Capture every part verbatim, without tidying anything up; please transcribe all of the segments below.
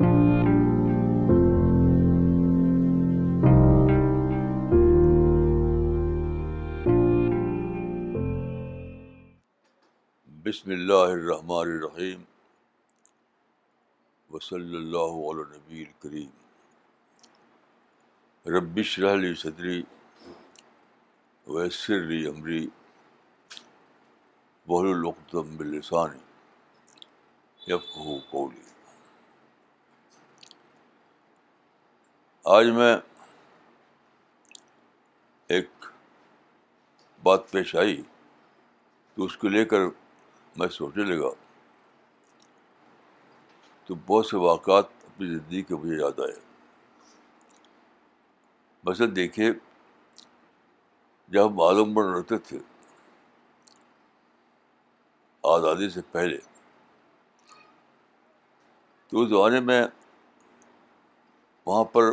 بسم اللہ الرحمن الرحیم وصلی اللہ علی نبی الکریم. رب اشرح لی صدری ویسر لی امری واحلل عقدۃ من لسانی یفقہوا قولی. آج میں ایک بات پیش آئی تو اس کو لے کر میں سوچنے لگا تو بہت سے واقعات اپنی زندگی کے مجھے یاد آئے. مثلا دیکھیے جب ہم عالم پر رہتے تھے آزادی سے پہلے تو اس زمانے میں وہاں پر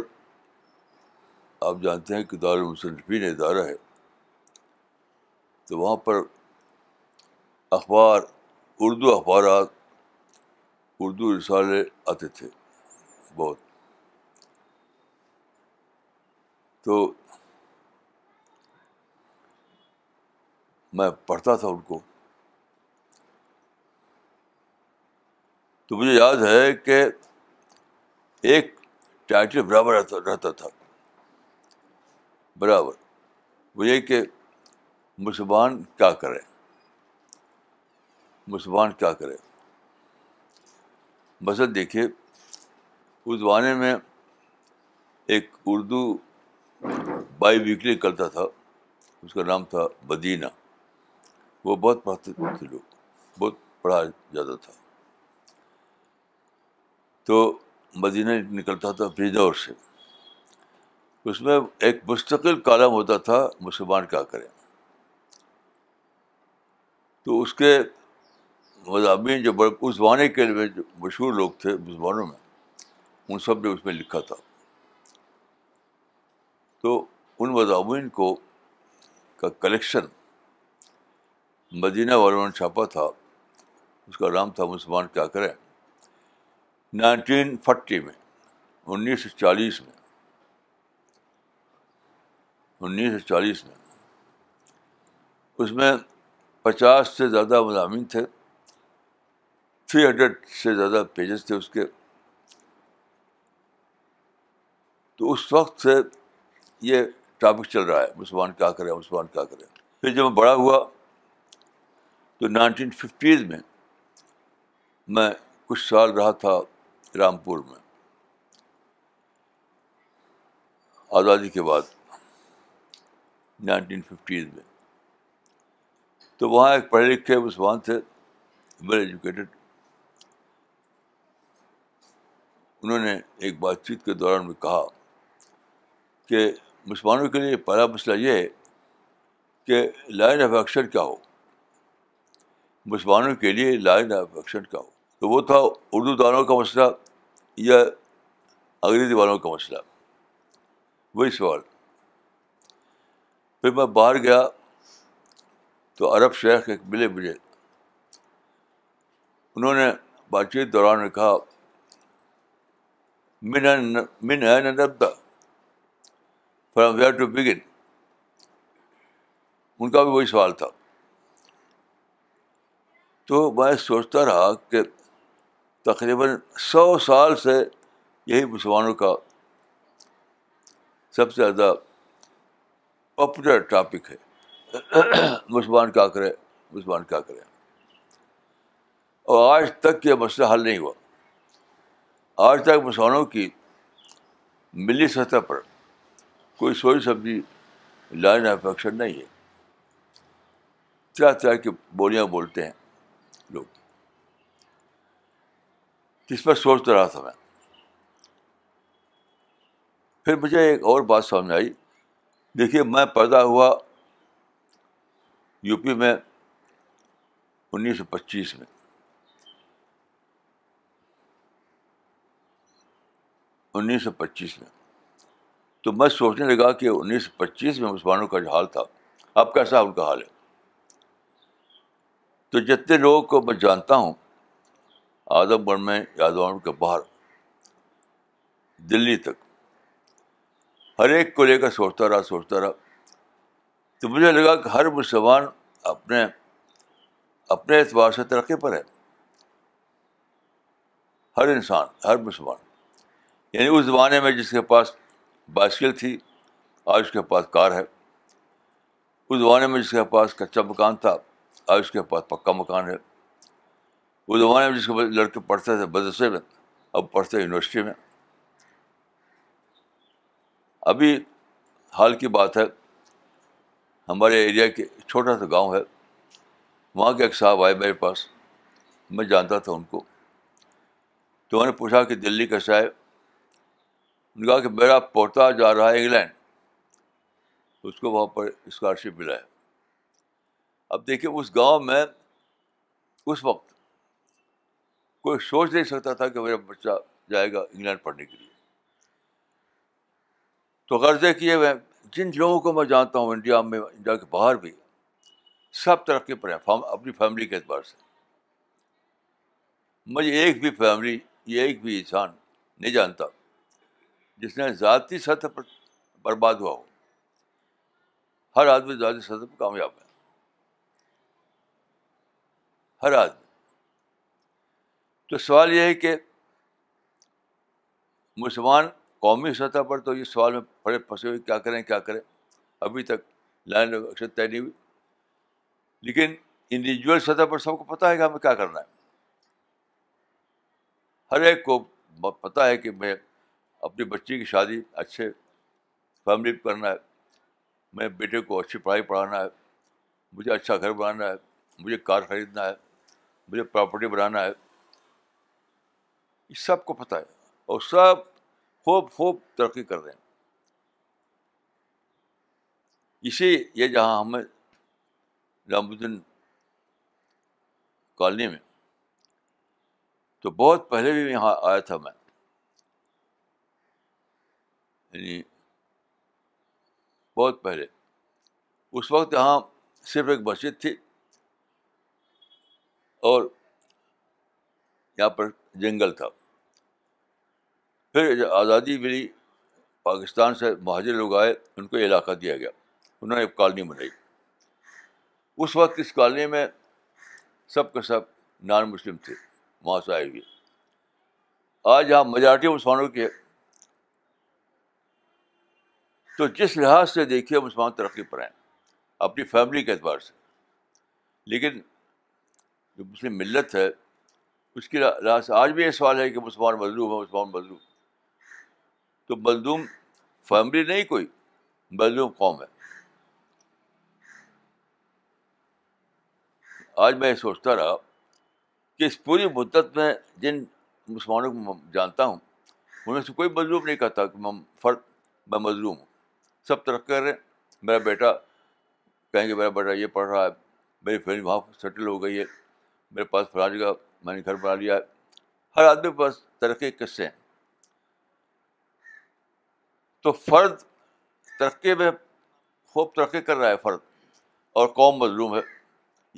آپ جانتے ہیں کہ دارالمصنفین ادارہ ہے تو وہاں پر اخبار اردو اخبارات اردو رسالے آتے تھے بہت. تو میں پڑھتا تھا ان کو تو مجھے یاد ہے کہ ایک ٹائٹل برابر رہتا تھا برابر وہ یہ کہ مسلمان کیا کریں مسلمان کیا کرے. مثلاً دیکھیے اس زمانے میں ایک اردو بائی ویکلی کرتا تھا اس کا نام تھا مدینہ. وہ بہت پڑھتے تھے لوگ بہت پڑھا جاتا تھا. تو مدینہ نکلتا تھا فریدور سے اس میں ایک مستقل کالم ہوتا تھا مسلمان کیا کرے. تو اس کے مضامین جو بڑے اس زمانے کے جو مشہور لوگ تھے مسلمانوں میں ان سب نے اس میں لکھا تھا. تو ان مضامین کو کا کلیکشن مدینہ والوں نے چھاپا تھا اس کا نام تھا مسلمان کیا کریں نائنٹین فورٹی میں انیس سو چالیس میں انیس سو چالیس میں اس میں پچاس سے زیادہ مضامین تھے تھری ہنڈریڈ سے زیادہ پیجز تھے اس کے. تو اس وقت سے یہ ٹاپک چل رہا ہے مسلمان کیا کریں مسلمان کیا کریں. پھر جب میں بڑا ہوا تو نائنٹین ففٹیز میں میں کچھ سال رہا تھا رامپور میں آزادی کے بعد نائنٹین ففٹیز میں. تو وہاں ایک پڑھے لکھے مسلمان تھے ویل ایجوکیٹڈ. انہوں نے ایک بات چیت کے دوران میں کہا کہ مسلمانوں کے لیے پہلا مسئلہ یہ ہے کہ لائن آف ایکشن کیا ہو مسلمانوں کے لیے لائن آف ایکشن کیا ہو. تو وہ تھا اردو دانوں کا مسئلہ یا انگریزی والوں کا مسئلہ وہی سوال. پھر میں باہر گیا تو عرب شیخ ایک ملے مجھے. انہوں نے بات چیت دوران میں کہا من من این نبدا فرام ویئر ٹو بگن. ان کا بھی وہی سوال تھا. تو میں سوچتا رہا کہ تقریباً سو سال سے یہی مسلمانوں کا سب سے زیادہ پاپولر ٹاپک ہے مسلمان کیا کرے مسلمان کیا کرے اور آج تک یہ مسئلہ حل نہیں ہوا. آج تک مسلمانوں کی ملی سطح پر کوئی سوئی سمجھی لائن آف ایکشن نہیں ہے. طرح طرح کی بولیاں بولتے ہیں لوگ. جس پر سوچتا رہا تھا میں. پھر مجھے ایک اور بات سامنے آئی. دیکھیے میں پیدا ہوا یو پی میں انیس سو پچیس میں انیس سو پچیس میں تو میں سوچنے لگا کہ انیس سو پچیس میں مسلمانوں کا جو حال تھا اب کیسا ان کا حال ہے. تو جتنے لوگوں کو میں جانتا ہوں اعظم گڑھ میں یا اعظم گڑھ کے باہر دلی تک ہر ایک کو لے کر سوچتا رہا سوچتا رہا تو مجھے لگا کہ ہر مسلمان اپنے اپنے اعتبار سے ترقی پر ہے, ہر انسان, ہر مسلمان. یعنی اس زمانے میں جس کے پاس بائسکل تھی آج اس کے پاس کار ہے, اس زمانے میں جس کے پاس کچا مکان تھا آج اس کے پاس پکا مکان ہے, اس زمانے میں جس کے لڑکے پڑھتے تھے مدرسے میں اب پڑھتے یونیورسٹی میں. ابھی حال کی بات ہے, ہمارے ایریا کے چھوٹا سا گاؤں ہے, وہاں کے ایک صاحب آئے میرے پاس, میں جانتا تھا ان کو, تو میں نے پوچھا کہ دلی کیسا ہے. انہوں نے کہا کہ میرا پوتا جا رہا ہے انگلینڈ, اس کو وہاں پر اسکالرشپ ملا ہے. اب دیکھیں اس گاؤں میں اس وقت کوئی سوچ نہیں سکتا تھا کہ میرا بچہ جائے گا انگلینڈ پڑھنے کے لیے. تو غرض کیے ہوئے جن لوگوں کو میں جانتا ہوں انڈیا میں, انڈیا کے باہر بھی, سب ترقی پر ہیں اپنی فیملی کے اعتبار سے. مجھے ایک بھی فیملی, یہ ایک بھی انسان نہیں جانتا جس نے ذاتی سطح پر برباد ہوا ہو. ہر آدمی ذاتی سطح پر کامیاب ہے, ہر آدمی. تو سوال یہ ہے کہ مسلمان قومی سطح پر تو یہ سوال میں بڑے پھنسے ہوئے کیا کریں کیا کریں, ابھی تک لائن آف ایکشن طے نہیں ہوئی. لیکن انڈیویجول سطح پر سب کو پتہ ہے کہ ہمیں کیا کرنا ہے, ہر ایک کو پتہ ہے کہ میں اپنی بچی کی شادی اچھے فیملی پہ کرنا ہے, میں بیٹے کو اچھی پڑھائی پڑھانا ہے, مجھے اچھا گھر بنانا ہے, مجھے کار خریدنا ہے, مجھے پراپرٹی بنانا ہے, اس سب کو پتہ ہے اور سب خوب خوب ترقی کر رہے ہیں. اسی یہ جہاں ہمیں نام الدین کالونی میں, تو بہت پہلے بھی یہاں آیا تھا میں, یعنی بہت پہلے. اس وقت یہاں صرف ایک مسجد تھی اور یہاں پر جنگل تھا. پھر جب آزادی ملی, پاکستان سے مہاجر لوگ آئے, ان کو علاقہ دیا گیا, انہوں نے ایک کالونی بنائی. اس وقت اس کالونی میں سب کے سب نان مسلم تھے وہاں سے آئے ہوئے. آج یہاں میجارٹی مسلمانوں کی ہے. تو جس لحاظ سے دیکھیے مسلمان ترقی پر ہیں اپنی فیملی کے اعتبار سے, لیکن جو مسلم ملت ہے اس کی لحاظ سے آج بھی یہ سوال ہے کہ مسلمان مظلوم ہے, مسلمان مظلوم. تو مظلوم فیملی نہیں, کوئی مظلوم قوم ہے. آج میں یہ سوچتا رہا کہ اس پوری مدت میں جن مسلمانوں کو میں جانتا ہوں ان میں سے کوئی مظلوم نہیں کہتا کہ میں فرد میں مظلوم ہوں, سب ترقی کر رہے ہیں. میرا بیٹا کہیں گے میرا بیٹا یہ پڑھ رہا ہے, میری فیملی وہاں سیٹل ہو گئی ہے, میرے پاس فلاں جگہ میں نے گھر بنا لیا ہے. ہر آدمی کے پاس ترقی قصے ہیں. تو فرد ترقی میں خوب ترقی کر رہا ہے فرد, اور قوم مظلوم ہے.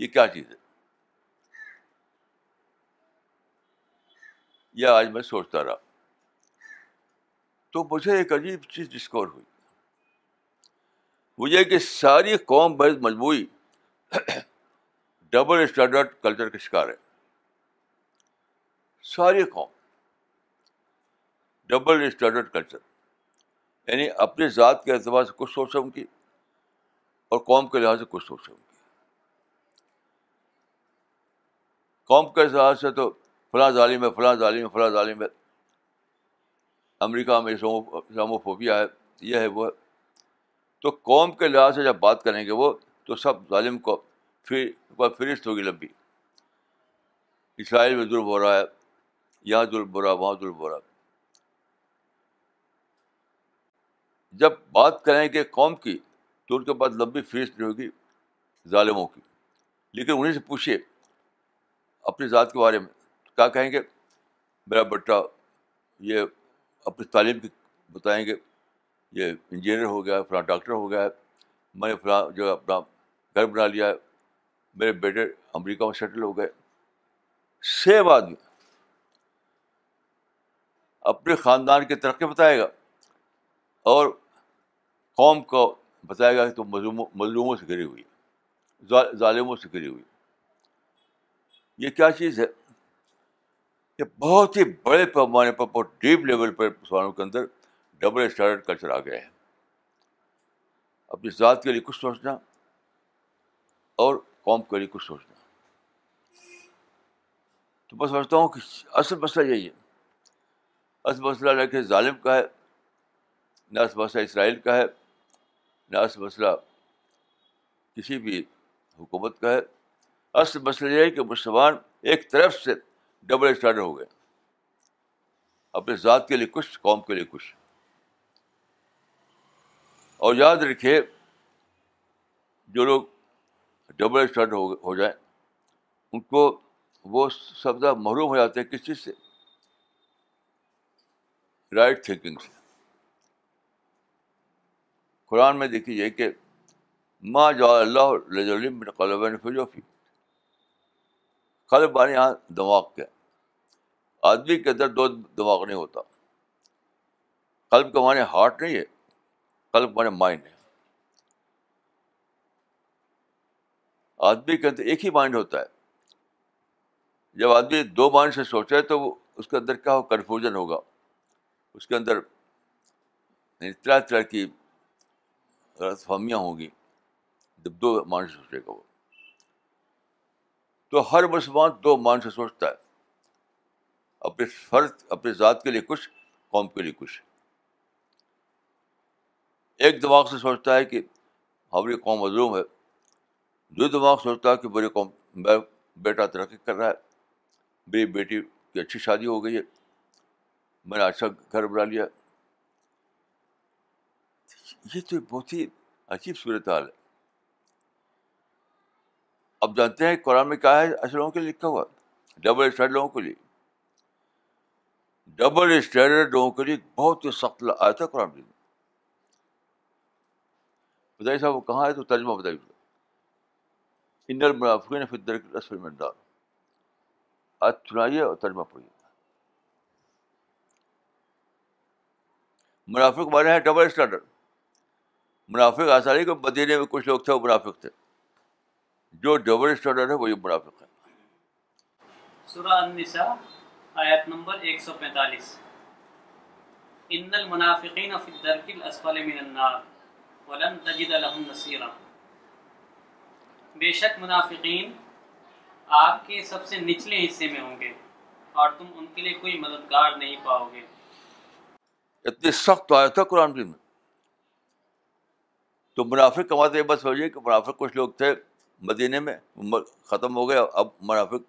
یہ کیا چیز ہے, یہ آج میں سوچتا رہا. تو مجھے ایک عجیب چیز ڈسکور ہوئی, مجھے کہ ساری قوم بحث مجموعی ڈبل اسٹینڈرڈ کلچر کا شکار ہے. ساری قوم ڈبل اسٹینڈرڈ کلچر, یعنی اپنے ذات کے اعتبار سے کچھ سوچ سکوں گی اور قوم کے لحاظ سے کچھ سوچ سکوں گی. قوم کے لحاظ سے تو فلاں ظالم ہے, فلاں ظالم ہے, فلاں ظالم ہے, امریکہ میں اسلاموفوبیا ہے, یہ ہے وہ ہے. تو قوم کے لحاظ سے جب بات کریں گے وہ تو سب ظالم کو پھر فہرست ہوگی لمبی. اسرائیل میں ظلم ہو رہا ہے, یہاں ظلم ہو رہا ہے, وہاں ظلم ہو رہا ہے. جب بات کریں گے قوم کی تو ان کے پاس لمبی فہرست ہوگی ظالموں کی, لیکن انہیں سے پوچھیے اپنی ذات کے بارے میں کیا کہیں گے, میرا بیٹا یہ اپنی تعلیم کی بتائیں گے, یہ انجینئر ہو گیا ہے, فلاں ڈاکٹر ہو گیا ہے, میں نے فلاں جگہ اپنا گھر بنا لیا ہے, میرے بیٹے امریکہ میں سیٹل ہو گئے. سیم آدمی. اپنے خاندان کی ترقی بتائے گا اور قوم کو بتائے گا کہ تم مظلوم مظلوموں سے گھری ہوئی ہے, ظالموں سے گھری ہوئی. یہ کیا چیز ہے؟ یہ بہت ہی بڑے پیمانے پر, بہت ڈیپ لیول پر مسلمانوں کے اندر ڈبل اسٹینڈرڈ کلچر آ گیا ہے. اپنی ذات کے لیے کچھ سوچنا اور قوم کے لیے کچھ سوچنا. تو میں سمجھتا ہوں کہ اصل مسئلہ یہی ہے. اصل مسئلہ نہ کہ ظالم کا ہے, نہ اصل مسئلہ اسرائیل کا ہے, نہ اصل مسئلہ کسی بھی حکومت کا ہے. اصل مسئلہ یہ ہے کہ مسلمان ایک طرف سے ڈبل اسٹینڈرڈ ہو گئے, اپنے ذات کے لیے کچھ, قوم کے لیے کچھ. اور یاد رکھیے, جو لوگ ڈبل اسٹینڈرڈ ہو جائیں ان کو وہ سب زیادہ محروم ہو جاتے ہیں کس چیز سے؟ رائٹ تھنکنگ سے. قرآن میں دیکھیے کہ ما جعل اللہ لرجل من قلبین فی جوفہ. قلب بانی یہاں دماغ کیا, آدمی کے اندر دو دماغ نہیں ہوتا. قلب کا معنی ہارٹ نہیں ہے, قلب کا معنی مائنڈ ہے. آدمی کے اندر ایک ہی مائنڈ ہوتا ہے. جب آدمی دو مائنڈ سے سوچے تو وہ اس کے اندر کیا ہو, کنفیوژن ہوگا. اس کے اندر طرح طرح کی غلط فہمیاں ہوں گی جب دو مائنڈ سے سوچے گا وہ. تو ہر مسلمان دو مائنڈ سے سوچتا ہے, اپنے فرد, اپنے ذات کے لیے کچھ, قوم کے لیے کچھ. ایک دماغ سے سوچتا ہے کہ ہماری قوم مظلوم ہے, دو دماغ سوچتا ہے کہ میری قوم, میں بیٹا ترقی کر رہا ہے, میری بیٹی کی اچھی شادی ہو گئی ہے, میں نے اچھا گھر بنا لیا. یہ تو بہت ہی عجیب صورتحال ہے. اب جانتے ہیں قرآن میں کیا ہے ایسے لوگوں کے لیے لکھا ہوا, ڈبل اسٹینڈرڈ لوگوں کے لیے. ڈبل اسٹینڈرڈ لوگوں کے لیے بہت ہی سخت آیت ہے قرآن میں. بتائیے صاحب وہ کہاں ہے, تو ترجمہ بتائیے. ان المنافقین فی الدرک الاسفل من النار. آج سنائیے اور ترجمہ پڑھیے. منافق مانے ہیں ڈبل اسٹینڈرڈ. منافق ایسا نہیں کہ مدینے میں کچھ لوگ تھے وہ منافق تھے, جو ڈبل اسٹینڈرڈ ہے وہی منافق ہے. سورہ النساء آیت نمبر ایک سو پینتالیس. ان المنافقین فی الدرک الاسفل من النار ولن تجد لهم نصیرا. بے شک منافقین آگ کے سب سے نچلے حصے میں ہوں گے اور تم ان کے لیے کوئی مددگار نہیں پاؤ گے. اتنی سخت آیا تھا قرآن میں. تو منافق کماتے یہ بس سمجھیے کہ منافق کچھ لوگ تھے مدینے میں, ختم ہو گیا. اب منافق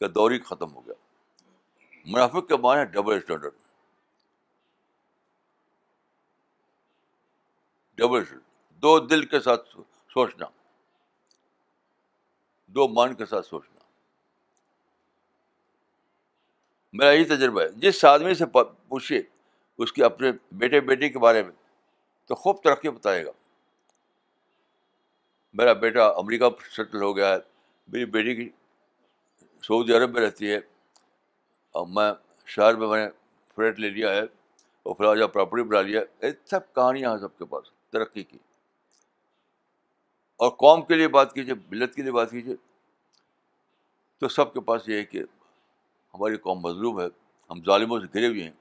کا دور ہی ختم ہو گیا. منافق کے معنی ہے ڈبل اسٹینڈرڈ. ڈبل اسٹینڈرڈ, دو دل کے ساتھ سوچنا, دو مان کے ساتھ سوچنا. میرا یہی تجربہ ہے. جس آدمی سے پوچھیے اس کے اپنے بیٹے بیٹی کے بارے میں تو خوب ترقی بتائے گا. میرا بیٹا امریکہ سیٹل ہو گیا ہے, میری بیٹی کی سعودی عرب میں رہتی ہے, اور میں شہر میں میں نے فلیٹ لے لیا ہے اور فلاں جگہ پراپرٹی بنا لیا ہے. سب کہانیاں ہیں سب کے پاس ترقی کی. اور قوم کے لیے بات کیجیے, ملت کے لیے بات کیجیے تو سب کے پاس یہ ہے کہ ہماری قوم مظلوم ہے, ہم ظالموں سے گھرے ہوئے ہیں.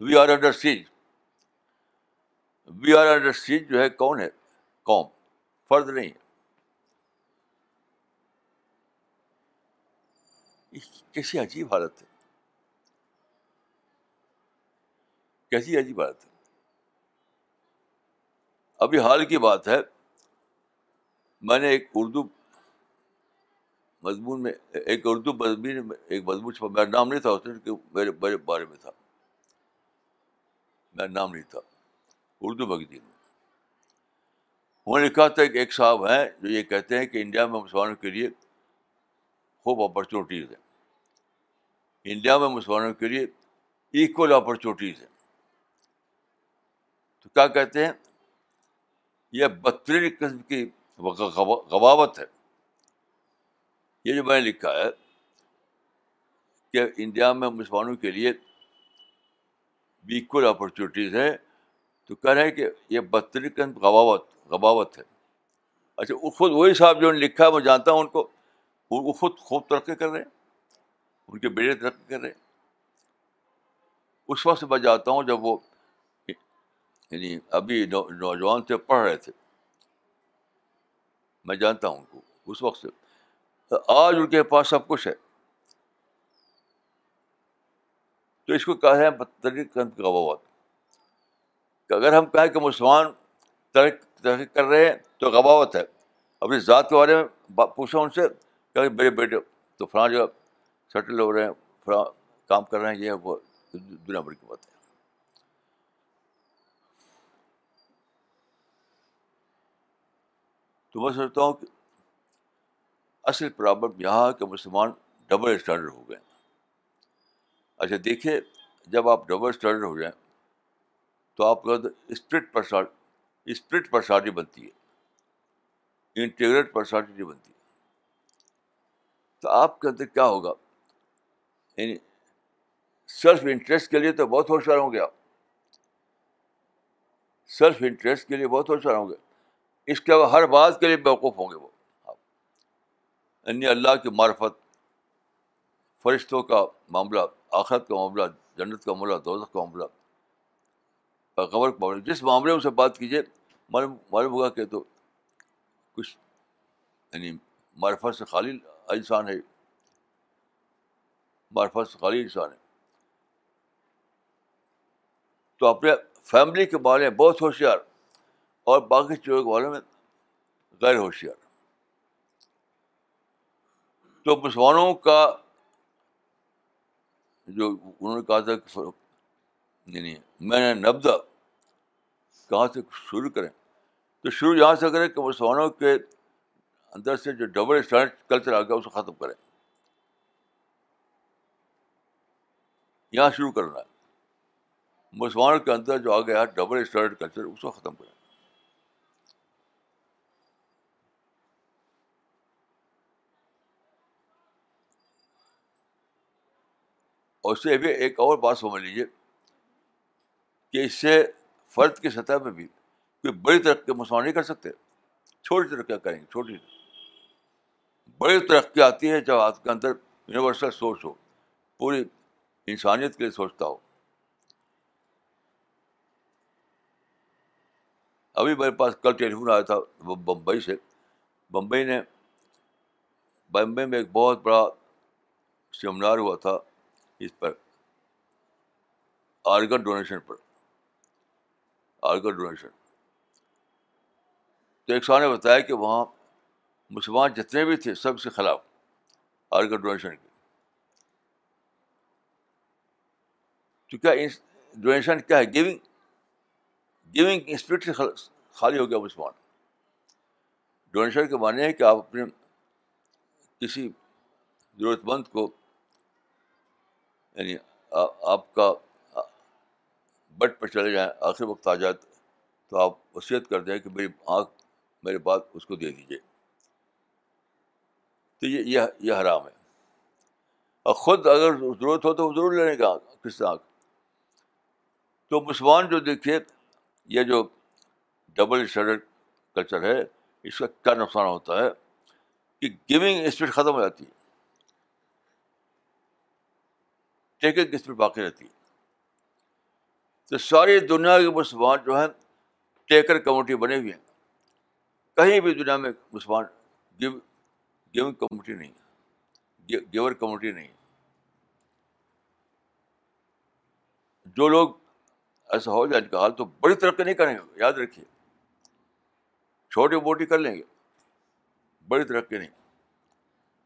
We are under siege. We are under siege جو ہے کون ہے؟ قوم, فرد نہیں ہے. کیسی عجیب حالت ہے, کیسی عجیب حالت ہے. ابھی حال کی بات ہے, میں نے ایک اردو مضمون میں ایک اردو مضمون میں ایک مضمون چھپا, میرا نام نہیں تھا اس میں, میرے میرے بارے میں تھا, میرا نام نہیں تھا, اردو میگزین میں. انہوں نے لکھا تھا کہ ایک صاحب ہیں جو یہ کہتے ہیں کہ انڈیا میں مسلمانوں کے لیے خوب اپرچونیٹیز ہیں, انڈیا میں مسلمانوں کے لیے ایکول اپرچونیٹیز ہیں. تو کیا کہتے ہیں؟ یہ بدترین قسم کی غباوت ہے. یہ جو میں نے لکھا ہے کہ انڈیا میں مسلمانوں کے لیے بھی ایکول اپرچونیٹیز ہیں. تو کہہ رہے ہیں کہ یہ بدترین غباوت غباوت ہے. اچھا وہ خود وہی صاحب جو نے لکھا ہے میں جانتا ہوں ان کو, وہ خود خوب ترقی کر رہے ہیں, ان کے بیٹے ترقی کر رہے ہیں. اس وقت میں جاتا ہوں جب وہ یعنی ابھی نوجوان تھے, پڑھ رہے تھے, میں جانتا ہوں ان کو اس وقت سے. آج ان کے پاس سب کچھ ہے. تو اس کو کہا ہے بدترین غباوت. کہ اگر ہم کہیں کہ مسلمان ترقی کر رہے ہیں تو غباوت ہے. اپنی ذات کے بارے میں پوچھا ان سے کہ میرے بیٹے تو فلاں جگہ سیٹل ہو رہے ہیں, فلاں کام کر رہے ہیں, یہ وہ دنیا بھر کی بات ہے. تو میں سمجھتا ہوں کہ اصل پرابلم یہاں کہ مسلمان ڈبل اسٹینڈرڈ ہو گئے. اچھا دیکھیے, جب آپ ڈبل اسٹینڈرڈ ہو جائیں تو آپ کا اسپرٹ پرسنال اسپرٹ پرسنالٹی بنتی ہے, انٹیگریٹ پرسنالٹی نہیں بنتی. تو آپ کے اندر کیا ہوگا, یعنی سیلف انٹرسٹ کے لیے تو بہت ہوشیار ہوں گے آپ, سیلف انٹرسٹ کے لیے بہت ہوشیار ہوں گے. اس کے علاوہ ہر بات کے لیے بیوقوف ہوں گے وہ آپ. یعنی اللہ کی معرفت, فرشتوں کا معاملہ, آخرت کا معاملہ, جنت کا معاملہ, دوزخ کا معاملہ, پیغمبر کا معاملہ, جس معاملے میں سے بات کیجیے معلوم معلوم ہوگا کہ تو کچھ یعنی معرفت سے خالی انسان ہے, معرفت سے خالی انسان ہے. تو اپنے فیملی کے بارے میں بہت ہوشیار اور باقی چیزوں کے بارے میں غیر ہوشیار. تو مسلمانوں کا جو انہوں نے کہا تھا کہ یعنی میں نے نبدا کہاں سے شروع کریں, تو شروع یہاں سے کریں کہ مسلمانوں کے اندر سے جو ڈبل اسٹینڈرڈ کلچر آ گیا اسے ختم کریں. یہاں شروع کرنا ہے, مسلمانوں کے اندر جو آ گیا ڈبل اسٹینڈرڈ کلچر اس کو ختم کریں. اور اس سے بھی ایک اور بات سمجھ لیجیے کہ اس سے فرد کی سطح پہ بھی کوئی بڑی ترقی مسلمان نہیں کر سکتے. چھوٹی ترقیاں کریں گے, چھوٹی بڑی ترقی آتی ہے جب آپ کے اندر یونیورسل سوچ ہو, پوری انسانیت کے لیے سوچتا ہو. ابھی میرے پاس کل ٹیلی فون آیا تھا بمبئی سے. بمبئی نے بمبئی میں ایک بہت بڑا سیمینار ہوا تھا اس پر, آرگن ڈونیشن پر, آرگن ڈونیشن. تو ایک صاحب نے بتایا کہ وہاں مسلمان جتنے بھی تھے سب کے خلاف آرگن ڈونیشن کے. تو کیا ڈونیشن کیا ہے؟ گیونگ, گیونگ اسپرٹ سے خالی ہو گیا مسلمان. ڈونیشن کے معنی ہے کہ آپ اپنے کسی ضرورت مند کو یعنی آپ کا بٹ پہ چلے جائیں, آخر وقت آ جائے تو آپ وصیت کر دیں کہ میری آنکھ میرے بعد اس کو دے دیجیے. تو یہ یہ حرام ہے. اور خود اگر ضرورت ہو تو ضرور لے لیں گا کس آنکھ. تو مسلمان جو دیکھیے یہ جو ڈبل اسٹینڈرڈ کلچر ہے اس کا کیا نقصان ہوتا ہے کہ گیونگ اسپرٹ ختم ہو جاتی ہے, ٹیکنگ اسپرٹ باقی رہتی ہے. تو ساری دنیا کے مسلمان جو ہیں ٹیکر کمیونٹی بنے ہوئے ہیں. کہیں بھی دنیا میں مسلمان گیو گیونگ کمیونٹی نہیں ہے, گیور کمیونٹی نہیں ہے. جو لوگ ایسا ہو جائے ان کا حال تو بڑی ترقی نہیں کریں گے, یاد رکھیے. چھوٹی موٹی کر لیں گے, بڑی ترقی نہیں.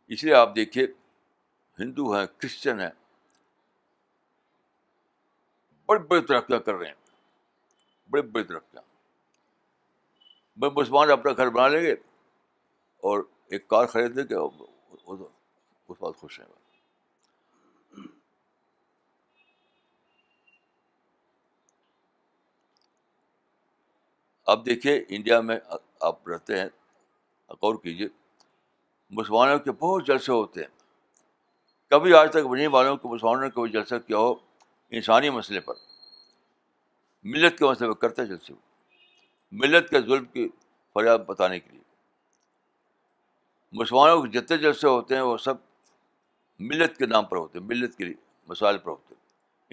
اس لیے آپ دیکھیے ہندو ہیں, کرسچن ہیں, بڑی بڑی ترقیاں کر رہے ہیں, بڑی بڑی ترقیاں. بڑے مسلمان اپنا گھر بنا لیں گے اور ایک کار خرید لیں گے, اس بات خوش رہیں گے. اب دیکھیے انڈیا میں آپ رہتے ہیں, غور کیجیے, مسلمانوں کے بہت جلسے ہوتے ہیں. کبھی آج تک نہیں معلوم کہ مسلمانوں نے کبھی جلسہ کیا ہو انسانی مسئلے پر, ملت کے وہاں سے وہ کرتے جل سے ملت کے ظلم کی فریاد بتانے کے لیے. مسلمانوں کے جتنے جلسے ہوتے ہیں وہ سب ملت کے نام پر ہوتے ہیں, ملت کے لیے مسائل پر ہوتے ہیں,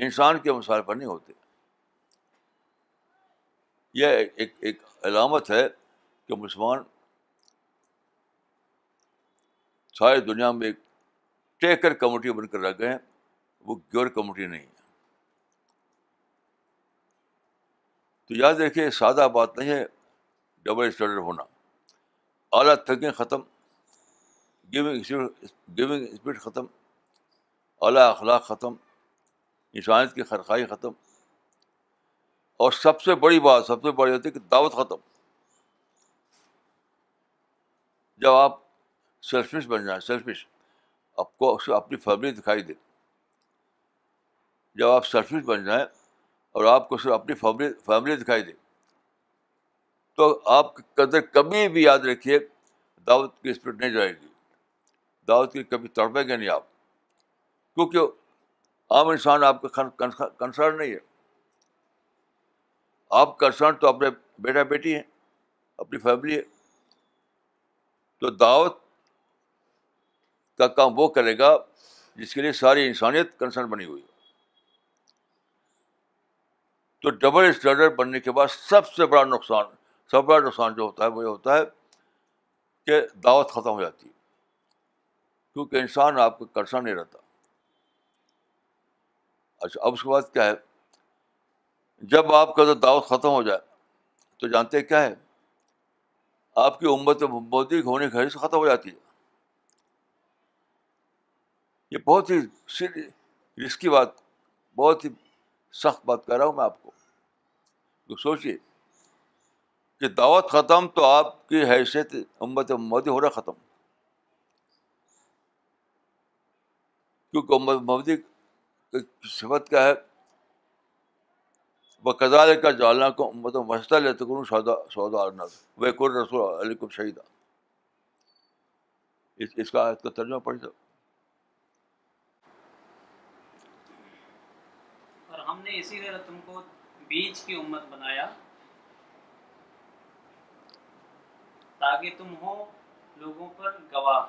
انسان کے مسائل پر نہیں ہوتے. یہ ایک ایک علامت ہے کہ مسلمان ساری دنیا میں ایک ٹیکر کمیونٹی بن کر رہ گئے ہیں, وہ گیور کمیونٹی نہیں ہے. تو یاد رکھیے سادہ بات نہیں ہے ڈبل اسٹینڈرڈ ہونا. اعلیٰ تھنکنگ ختم, گیونگ گیونگ اسپرٹ ختم, اعلیٰ اخلاق ختم, انسانیت کی خرخائی ختم, اور سب سے بڑی بات سب سے بڑی ہوتی ہے کہ دعوت ختم. جب آپ سیلفش بن جائیں, سیلفش آپ کو اپنی فیملی دکھائی دے. جب آپ سیلفش بن جائیں اور آپ کو صرف اپنی فیملی فیملی دکھائی دے تو آپ کے اندر کبھی بھی یاد رکھیے دعوت کی اسپرٹ نہیں جائے گی, دعوت کی کبھی تڑپیں گے نہیں آپ, کیونکہ عام انسان آپ کا کنسرن نہیں ہے. آپ کنسرن تو اپنے بیٹا بیٹی ہیں, اپنی فیملی ہے. تو دعوت کا کام وہ کرے گا جس کے لیے ساری انسانیت کنسرن بنی ہوئی ہے. تو ڈبل اسٹینڈرڈ بننے کے بعد سب سے بڑا نقصان سب سے بڑا نقصان جو ہوتا ہے وہ یہ ہوتا ہے کہ دعوت ختم ہو جاتی ہے, کیونکہ انسان آپ کو کنسرن نہیں رہتا. اچھا اب اس کے بعد کیا ہے, جب آپ کا دعوت ختم ہو جائے تو جانتے کیا ہے, آپ کی امت مودی ہونے کے حصے ختم ہو جاتی ہے. یہ بہت ہی رسکی بات, بہت ہی سخت بات کر رہا ہوں میں آپ کو. تو سوچیے کہ دعوت ختم تو آپ کی حیثیت امت مودی ہو رہا ختم, کیونکہ امت مودی کی صفت کیا ہے, وَكَذَلِكَ جَعَلْنَاكُمْ أُمَّةً وَسَطًا لِتَكُونُوا شُهَدَاءَ عَلَى النَّاسِ وَيَكُونَ الرَّسُولُ عَلَيْكُمْ شَهِيدًا. اس کا آیت کا ترجمہ پڑھ لو. اور ہم نے اسی طرح تم کو بیچ کی امت بنایا تاکہ تم ہو لوگوں پر گواہ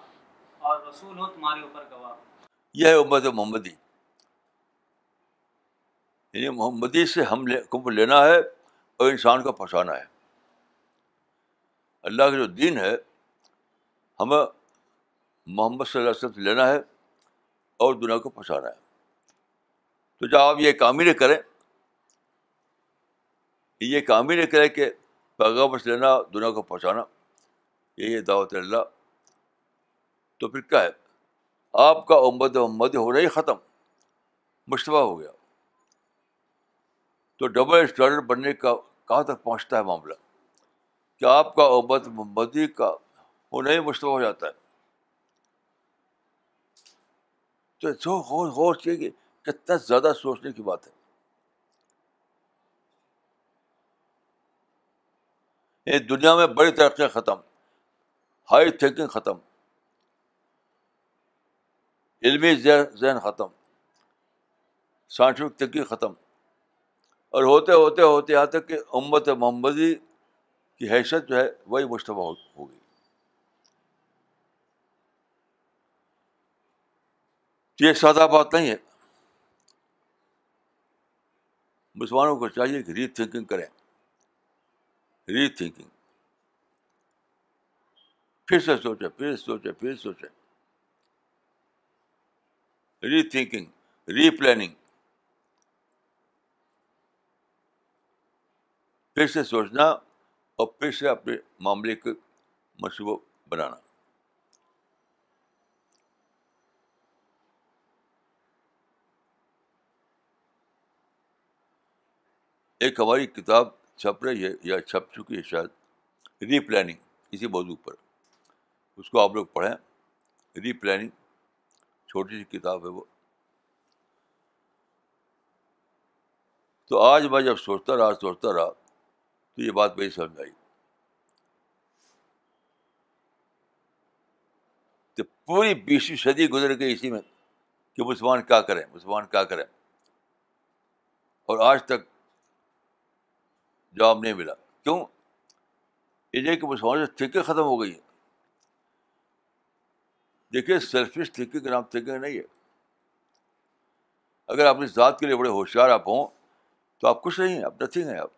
اور رسول ہو تمہارے اوپر گواہ. یہ امت محمدی, یعنی محمدی سے ہم لے, کو لینا ہے اور انسان کو پھنسانا ہے. اللہ کا جو دین ہے ہمیں محمد صلی اللہ علیہ وسلم سے لینا ہے اور دنیا کو پھنسانا ہے. تو جب آپ یہ کام ہی نہ کریں, یہ کام ہی نہ کریں کہ پیغام سے لینا دنیا کو پہنچانا, یہ دعوت اللہ, تو پھر کیا ہے آپ کا امت محمد ہو رہی ختم, مشتبہ ہو گیا. تو ڈبل اسٹینڈرڈ بننے کا کہاں تک پہنچتا ہے معاملہ کہ آپ کا امت محمدی کا ہونا ہی مشتبہ ہو جاتا ہے. تو جو غور غور چاہیے کتنا زیادہ سوچنے کی بات ہے. یہ دنیا میں بڑی ترقیاں ختم, ہائی تھنکنگ ختم, علمی ذہن ختم, سائنٹیفک تھنکنگ ختم, اور ہوتے ہوتے ہوتے یہاں تک کہ امت محمدی کی حیثیت جو ہے وہی مشتبہ ہو گئی. یہ سادہ بات نہیں ہے. مسلمانوں کو چاہیے کہ ری تھنکنگ کریں, ری تھنکنگ, پھر سے سوچیں پھر سوچیں پھر سوچیں ری تھنکنگ, ری پلاننگ, پھر سے سوچنا اور پھر سے اپنے معاملے کے منصوبہ بنانا. ایک ہماری کتاب چھپ رہی ہے یا چھپ چکی ہے شاید, ری پلاننگ, اسی موضوع پر, اس کو آپ لوگ پڑھیں. ری پلاننگ چھوٹی سی کتاب ہے وہ. تو آج میں جب سوچتا رہا سوچتا رہا تو یہ بات میری سمجھ آئی تو پوری بیسویں صدی گزر گئی اسی میں کہ مسلمان کیا کریں, مسلمان کیا کریں, اور آج تک جواب نہیں ملا. کیوں؟ یہ کہ مسلمانوں سے تھنکنگ ختم ہو گئی ہے. دیکھیے سیلفش تھنکنگ کا نام تھنکنگ نہیں ہے. اگر آپ اس ذات کے لیے بڑے ہوشیار آپ ہوں تو آپ کچھ نہیں ہیں, آپ نتھنگ ہیں. آپ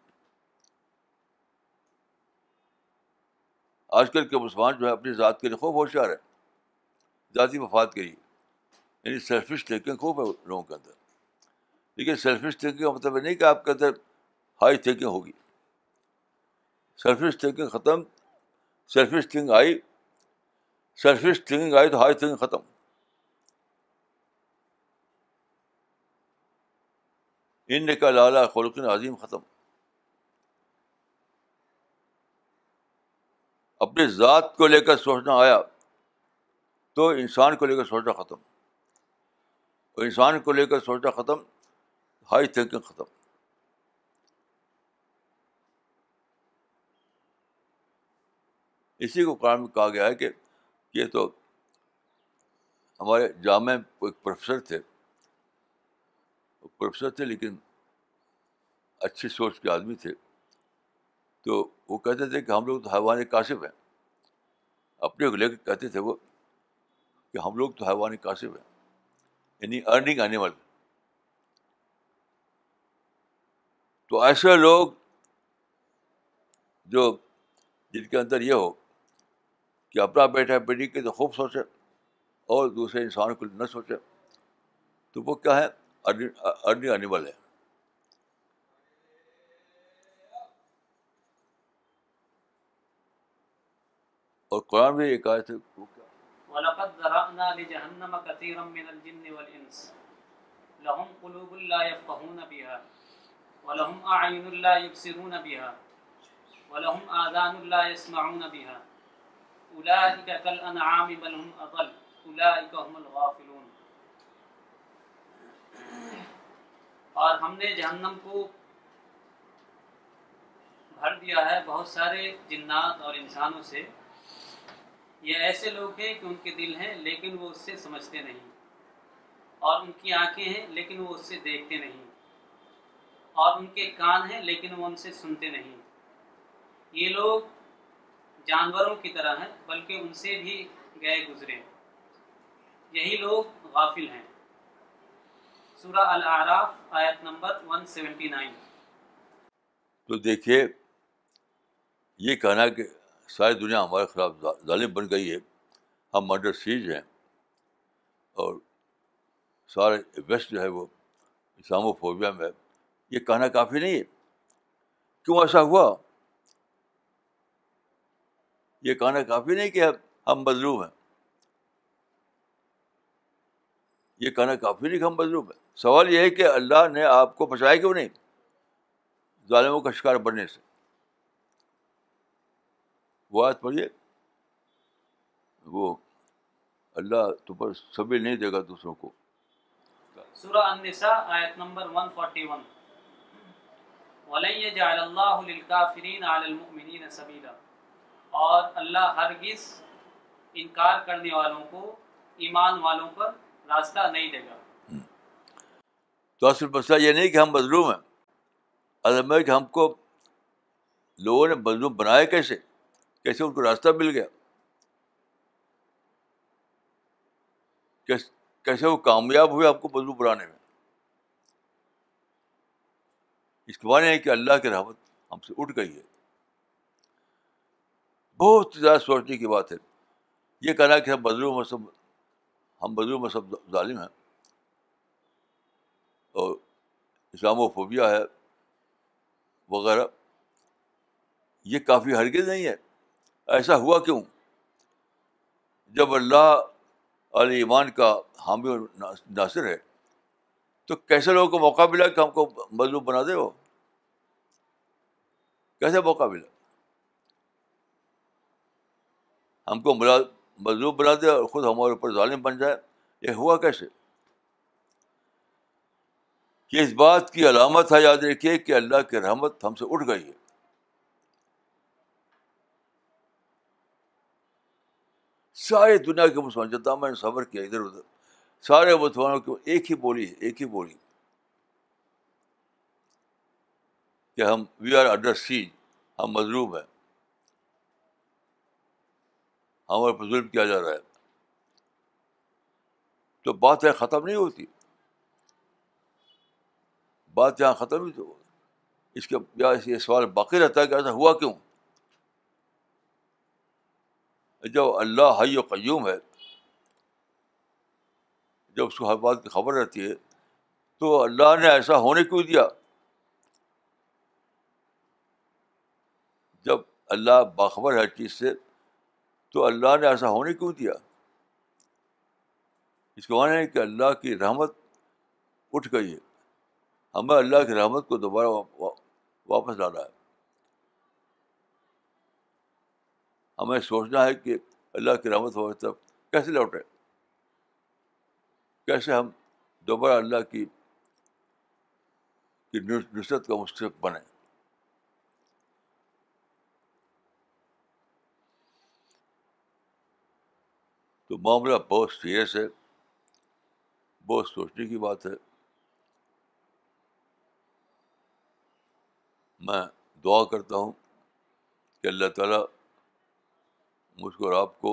آج کل کے مسلمان جو ہے اپنی ذات کے لیے خوب ہوشیار ہے, ذاتی مفاد کے لیے, یعنی سیلفش تھنکنگ خوب ہے لوگوں کے اندر. لیکن سیلفش تھنکنگ کا مطلب نہیں کہ آپ کے اندر ہائی تھنکنگ ہوگی. سیلفش تھنکنگ ختم, سیلفش تھنکنگ آئی, سیلفش تھنکنگ آئی تو ہائی تھنکنگ ختم. ان کا لالا خلق عظیم ختم. اپنی ذات کو لے کر سوچنا آیا تو انسان کو لے کر سوچنا ختم, اور انسان کو لے کر سوچنا ختم, ہائی تھنکنگ ختم. اسی کو قرآن میں کہا گیا ہے کہ یہ تو ہمارے جامعہ ایک پروفیسر تھے پروفیسر تھے لیکن اچھی سوچ کے آدمی تھے. تو وہ کہتے تھے کہ ہم لوگ تو حیوان کاشف ہیں. اپنے کو لے کے کہتے تھے وہ کہ ہم لوگ تو حیوان کاشف ہیں, یعنی ارننگ اینیمل. تو ایسے لوگ جو جن کے اندر یہ ہو کہ اپنا بیٹا بیٹی کے تو خوب سوچے اور دوسرے انسان کو نہ سوچے, تو وہ کیا ہے, ارننگ اینیمل ہے. اور قرآن میں یہ کہا تھا وَلَقَدْ ذَرَأْنَا لِجَهَنَّمَ كَثِيرًا مِنَ الْجِنِّ وَالْإِنسِ لَهُمْ قُلُوبٌ لَا يَفْقَهُونَ بِهَا وَلَهُمْ أَعْيُنٌ لَا يُبْصِرُونَ بِهَا وَلَهُمْ آذَانٌ لَا يَسْمَعُونَ بِهَا أُولَٰئِكَ كَالْأَنْعَامِ بَلْ هُمْ أَضَلُّ أُولَٰئِكَ هُمُ الْغَافِلُونَ. اور ہم نے جہنم کو بھر دیا ہے بہت سارے جنات اور انسانوں سے. یہ ایسے لوگ ہیں کہ ان کے دل ہیں لیکن وہ اس سے سمجھتے نہیں, اور ان کی آنکھیں ہیں لیکن وہ اس سے دیکھتے نہیں, اور ان کے کان ہیں لیکن وہ ان سے سنتے نہیں. یہ لوگ جانوروں کی طرح ہیں بلکہ ان سے بھی گئے گزرے. یہی لوگ غافل ہیں. سورہ الاعراف آیت نمبر ایک سو ستانوے. تو دیکھیے یہ کہنا کہ ساری دنیا ہمارے خلاف ظالم بن گئی ہے, ہم انڈر سیج ہیں, اور سارے ویسٹ جو ہے وہ اسلامو فوبیا میں, یہ کہنا کافی نہیں ہے. کیوں ایسا ہوا؟ یہ کہنا کافی نہیں کہ ہم مظلوم ہیں. یہ کہنا کافی نہیں کہ ہم مظلوم ہیں. سوال یہ ہے کہ اللہ نے آپ کو بچایا کیوں نہیں ظالموں کا شکار بننے سے؟ وہ آیت پڑھیے, وہ اللہ تم پر صبر نہیں دے گا دوسروں کو. سورہ النساء آیت نمبر ایک سو اڑتالیس. وَلَن يَجْعَلَ اللَّهُ لِلْكَافِرِينَ عَلَى الْمُؤْمِنِينَ سَبِيلًا. اور اللہ ہرگز انکار کرنے والوں کو ایمان والوں پر راستہ نہیں دے گا. تو اصل مسئلہ یہ نہیں کہ ہم مظلوم ہیں, اصل میں کہ ہم کو لوگوں نے مظلوم بنایا کیسے, کیسے ان کو راستہ مل گیا, کیسے وہ کامیاب ہوئے آپ کو مظلوم بنانے میں. اس کے معنی ہے کہ اللہ کی رحمت ہم سے اٹھ گئی ہے. بہت زیادہ سوچنے کی بات ہے. یہ کہنا کہ ہم مظلوم سب ہم مظلوم سب ظالم ہیں اور اسلامو فوبیا ہے وغیرہ, یہ کافی ہرگز نہیں ہے. ایسا ہوا کیوں جب اللہ علی ایمان کا حامی اور ناصر ہے؟ تو کیسے لوگوں کو موقع ملا کہ ہم کو مظلوم بنا دے؟ وہ کیسے موقع ملا ہم کو مظلوم بنا دے اور خود ہمارے اوپر ظالم بن جائے؟ یہ ہوا کیسے؟ کہ اس بات کی علامت ہے, یاد رکھیے, کہ اللہ کی رحمت ہم سے اٹھ گئی ہے. سارے دنیا کے مسلمان, جتنا میں نے سفر کیا ادھر ادھر, سارے مسلمانوں کی ایک ہی بولی ہے, ایک ہی بولی کہ ہم وی آر انڈر سیج، ہم مظلوم ہیں، ہمارے پر ظلم کیا جا رہا ہے. تو بات یہاں ختم نہیں ہوتی، بات یہاں ختم نہیں ہوتی. اس کے یا یہ سوال باقی رہتا ہے کہ ایسا ہوا کیوں؟ جب اللہ حی و قیوم ہے، جب اس کو ہر بات کی خبر رہتی ہے، تو اللہ نے ایسا ہونے کیوں دیا؟ جب اللہ باخبر ہے ہر چیز سے، تو اللہ نے ایسا ہونے کیوں دیا؟ اس کے معنی ہے کہ اللہ کی رحمت اٹھ گئی ہے، ہمیں اللہ کی رحمت کو دوبارہ واپس لانا ہے. ہمیں سوچنا ہے کہ اللہ کی رحمت ہو تب کیسے لوٹے، کیسے ہم دوبارہ اللہ کی نصرت کا مستحق بنے. تو معاملہ بہت سیریس ہے، بہت سوچنے کی بات ہے. میں دعا کرتا ہوں کہ اللہ تعالیٰ مجھ کو اور آپ کو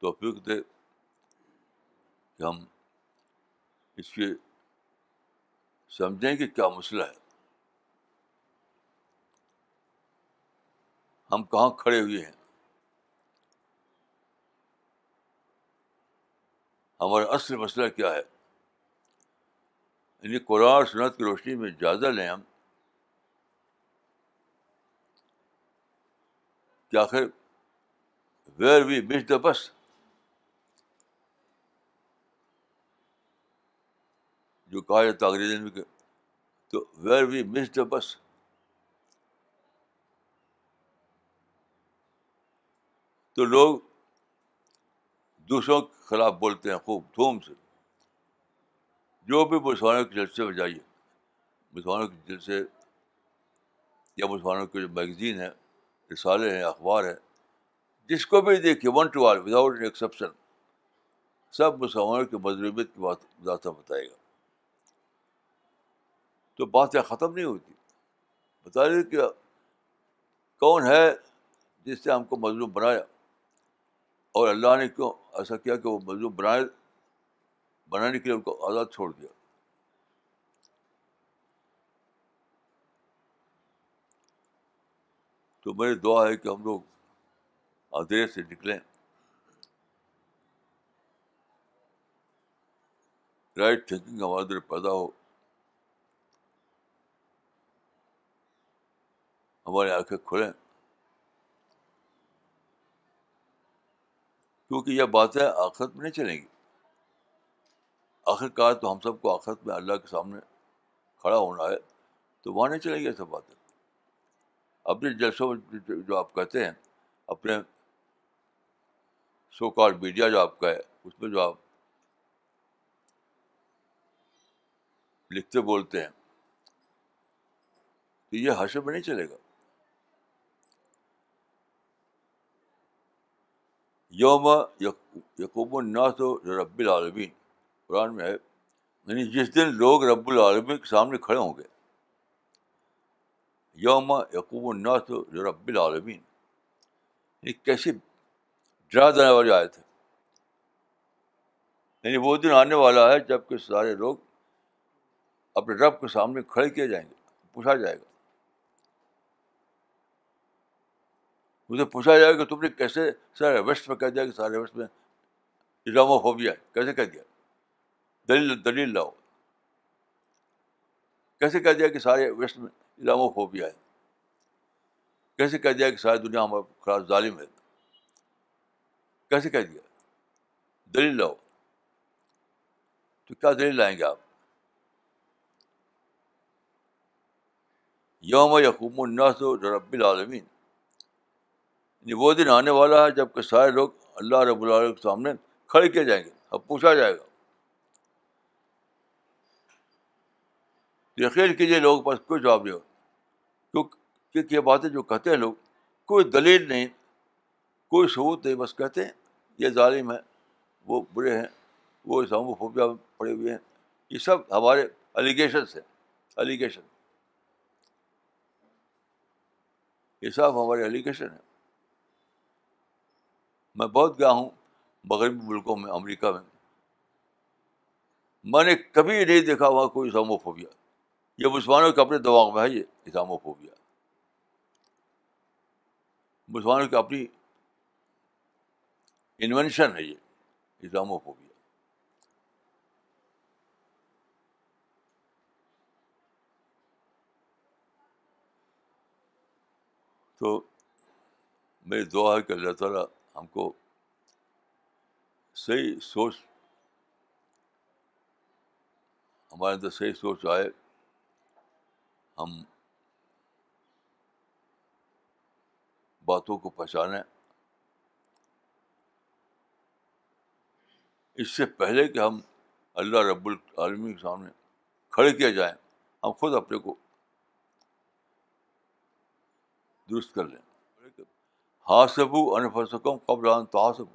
توفیق دے کہ ہم اس کے سمجھیں کہ کیا مسئلہ ہے، ہم کہاں کھڑے ہوئے ہیں، ہمارا اصل مسئلہ کیا ہے. یعنی قرآن اور سنت کی روشنی میں جائزہ لیں ہم کہ آخر ویئر وی مس دا بس، جو کہا جاتا انگریزی میں کہ تو ویئر وی مس دا بس، تو لوگ دوسروں کے خلاف بولتے ہیں خوب دھوم سے. جو بھی مسلمانوں کے جلسے میں جائیے، مسلمانوں کے جلسے یا مسلمانوں کے جو میگزین ہیں، رسالے ہیں، اخبار ہیں، جس کو بھی دیکھیے one to all without an exception, سب مسلمانوں کی مظلومیت کی بات ذاتہ بتائے گا. تو بات یہاں ختم نہیں ہوتی، بتا دیجیے کہ کون ہے جس سے ہم کو مظلوم بنایا، اور اللہ نے کیوں ایسا کیا کہ وہ مظلوم بنائے بنانے کے لیے ان کو آزاد چھوڑ دیا. تو میری دعا ہے کہ ہم لوگ اندھیرے سے نکلیں، رائٹ تھنکنگ ہمارے اندر پیدا ہو، ہماری آنکھیں کھلیں، کیونکہ یہ باتیں آخرت میں نہیں چلیں گی. آخر کار تو ہم سب کو آخرت میں اللہ کے سامنے کھڑا ہونا ہے، تو وہاں نہیں چلیں گی یہ سب باتیں. اپنے جلسوں میں جو آپ کہتے ہیں، اپنے سو کال میڈیا جو آپ کا ہے، اس میں جو آپ لکھتے بولتے ہیں، تو یہ حاشر میں نہیں چلے گا. یوم یقوم الناس لرب العالمین، قرآن میں ہے، یعنی جس دن لوگ رب العالمین کے سامنے کھڑے ہوں گے. یوم یقوم الناس لرب العالمین، یہ کیسی ڈرا دینے والی آیت ہے. یعنی وہ دن آنے والا ہے جب کہ سارے لوگ اپنے رب کے سامنے کھڑے کیے جائیں گے، پوچھا جائے گا، اسے پوچھا جائے گا کہ تم نے کیسے سارے ویسٹ میں کہہ دیا کہ سارے ویسٹ میں اسلاموفوبیا ہے، کیسے کہہ دیا؟ دلیل دلیل لاؤ. کیسے کہہ دیا کہ سارے ویسٹ میں اسلاموفوبیا ہے؟ کیسے کہہ دیا کہ ساری دنیا ہمارے خلاف ظالم ہے؟ کیسے کہہ دیا؟ دلیل لاؤ. تو کیا دلیل لائیں گے آپ؟ یوم یقوم الناس لرب العالمین، یعنی وہ دن آنے والا ہے جب کہ سارے لوگ اللہ رب العالمین کے سامنے کھڑے کیے جائیں گے، اب پوچھا جائے گا. یقین کیجیے لوگوں کے پاس کوئی جواب نہیں ہو، کیونکہ یہ باتیں جو کہتے ہیں لوگ، کوئی دلیل نہیں، کوئی ثبوت نہیں، بس کہتے ہیں یہ ظالم ہیں، وہ برے ہیں، وہ اسلاموفوبیا میں پڑے ہوئے ہیں. یہ سب ہمارے الیگیشنس ہیں، الیگیشن. یہ سب ہمارے ایلیگیشن ہے. میں بہت گیا ہوں مغربی ملکوں میں, امریکہ میں, میں نے کبھی نہیں دیکھا وہاں کوئی اسلامو فوبیا. یہ مسلمانوں کے اپنے دماغ میں ہے, یہ اسلامو فوبیا مسلمانوں کی اپنی انوینشن ہے, یہ اسلامو فوبیا. تو میری دعا ہے کہ اللہ تعالیٰ ہم کو صحیح سوچ, ہمارے اندر صحیح سوچ آئے, ہم باتوں کو پہچانیں. اس سے پہلے کہ ہم اللہ رب العالمین کے سامنے کھڑے کیے جائیں, ہم خود اپنے کو درست کر لیں. حاسبو انفسکم قبل ان تحاسبو,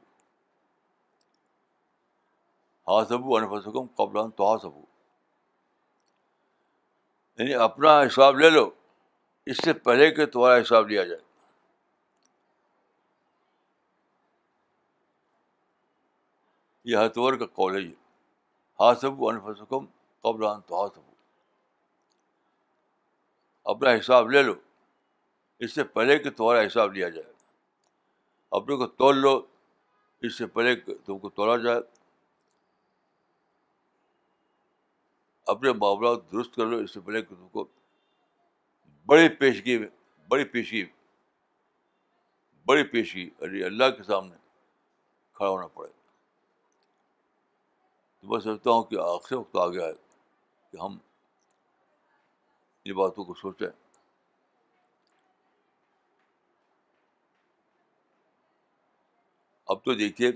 حاسبو انفسکم قبل ان تحاسبو, یعنی اپنا حساب لے لو اس سے پہلے کہ تمہارا حساب لیا جائے. یہ ہتور کا قول ہے, یہ حاسبو انفسکم قبل ان تحاسبو, اپنا حساب لے لو اس سے پہلے کہ تمہارا حساب لیا جائے. اپنے کو تول لو اس سے پہلے کہ تم کو تولا جائے. اپنے معاملات درست کر لو اس سے پہلے کہ تم کو بڑی پیشگی میں بڑی پیشگی بڑی پیشگی یعنی اللہ کے سامنے کھڑا ہونا پڑے. تو میں سمجھتا ہوں کہ آخری وقت آ گیا ہے کہ ہم ان باتوں کو سوچیں. اب تو دیکھیے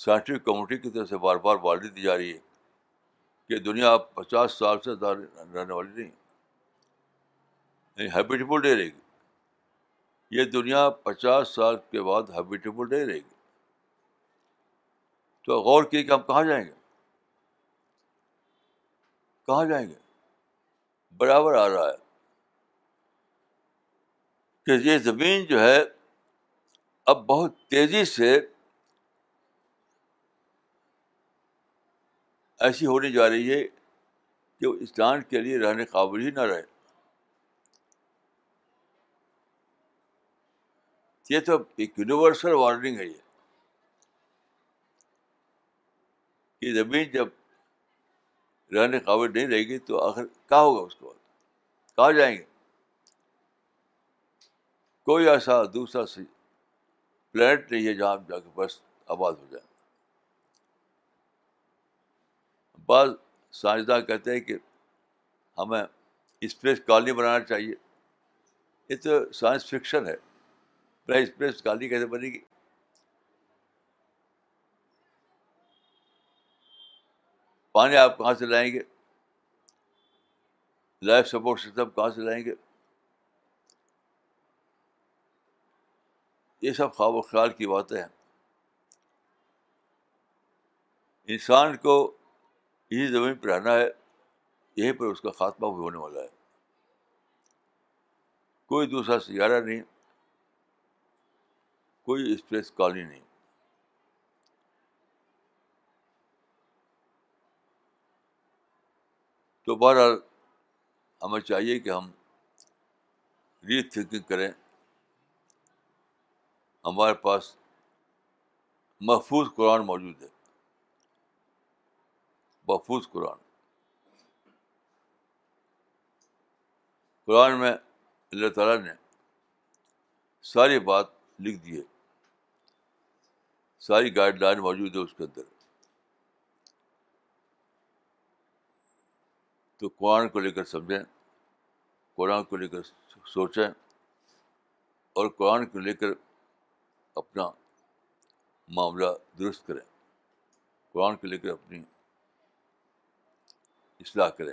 سائنٹیفک کمیونٹی کی طرف سے بار بار وارننگ دی جا رہی ہے کہ دنیا آپ پچاس سال سے رہنے والی نہیں, یعنی ہیبیٹیبل نہیں رہے گی. یہ دنیا پچاس سال کے بعد ہیبیٹیبل نہیں رہے گی. تو غور کیے کہ ہم کہاں جائیں گے, کہاں جائیں گے. برابر آ رہا ہے کہ یہ زمین جو ہے اب بہت تیزی سے ایسی ہونے جا رہی ہے کہ وہ انسان کے لیے رہنے قابل ہی نہ رہے. یہ تو ایک یونیورسل وارننگ ہے یہ کہ زمین جب رہنے قابل نہیں رہے گی تو آخر کیا ہوگا, اس کے بعد کہاں جائیں گے. کوئی ایسا دوسرا سی پلانٹ نہیں ہے جہاں ہم جا کے بس آباد ہو جائیں. بعض سائنسداں کہتے ہیں کہ ہمیں اسپیس کالونی بنانا چاہیے. یہ تو سائنس فکشن ہے. پہلے اسپیس کالونی کیسے بنے گی؟ پانی آپ کہاں سے لائیں گے؟ لائف سپورٹ سسٹم کہاں سے لائیں گے؟ یہ سب خواب و خیال کی باتیں ہیں. انسان کو یہی زمین پر رہنا ہے, یہیں پر اس کا خاتمہ بھی ہونے والا ہے. کوئی دوسرا سیارہ نہیں, کوئی اسپیس کالونی نہیں. تو بہرحال ہمیں چاہیے کہ ہم ری تھنکنگ کریں. ہمارے پاس محفوظ قرآن موجود ہے, محفوظ قرآن. قرآن میں اللہ تعالیٰ نے ساری بات لکھ دی ہے, ساری گائیڈ لائن موجود ہے اس کے اندر. تو قرآن کو لے کر سمجھیں, قرآن کو لے کر سوچیں, اور قرآن کو لے کر اپنا معاملہ درست کریں. قرآن کو لے کر اپنی اصلاح کریں.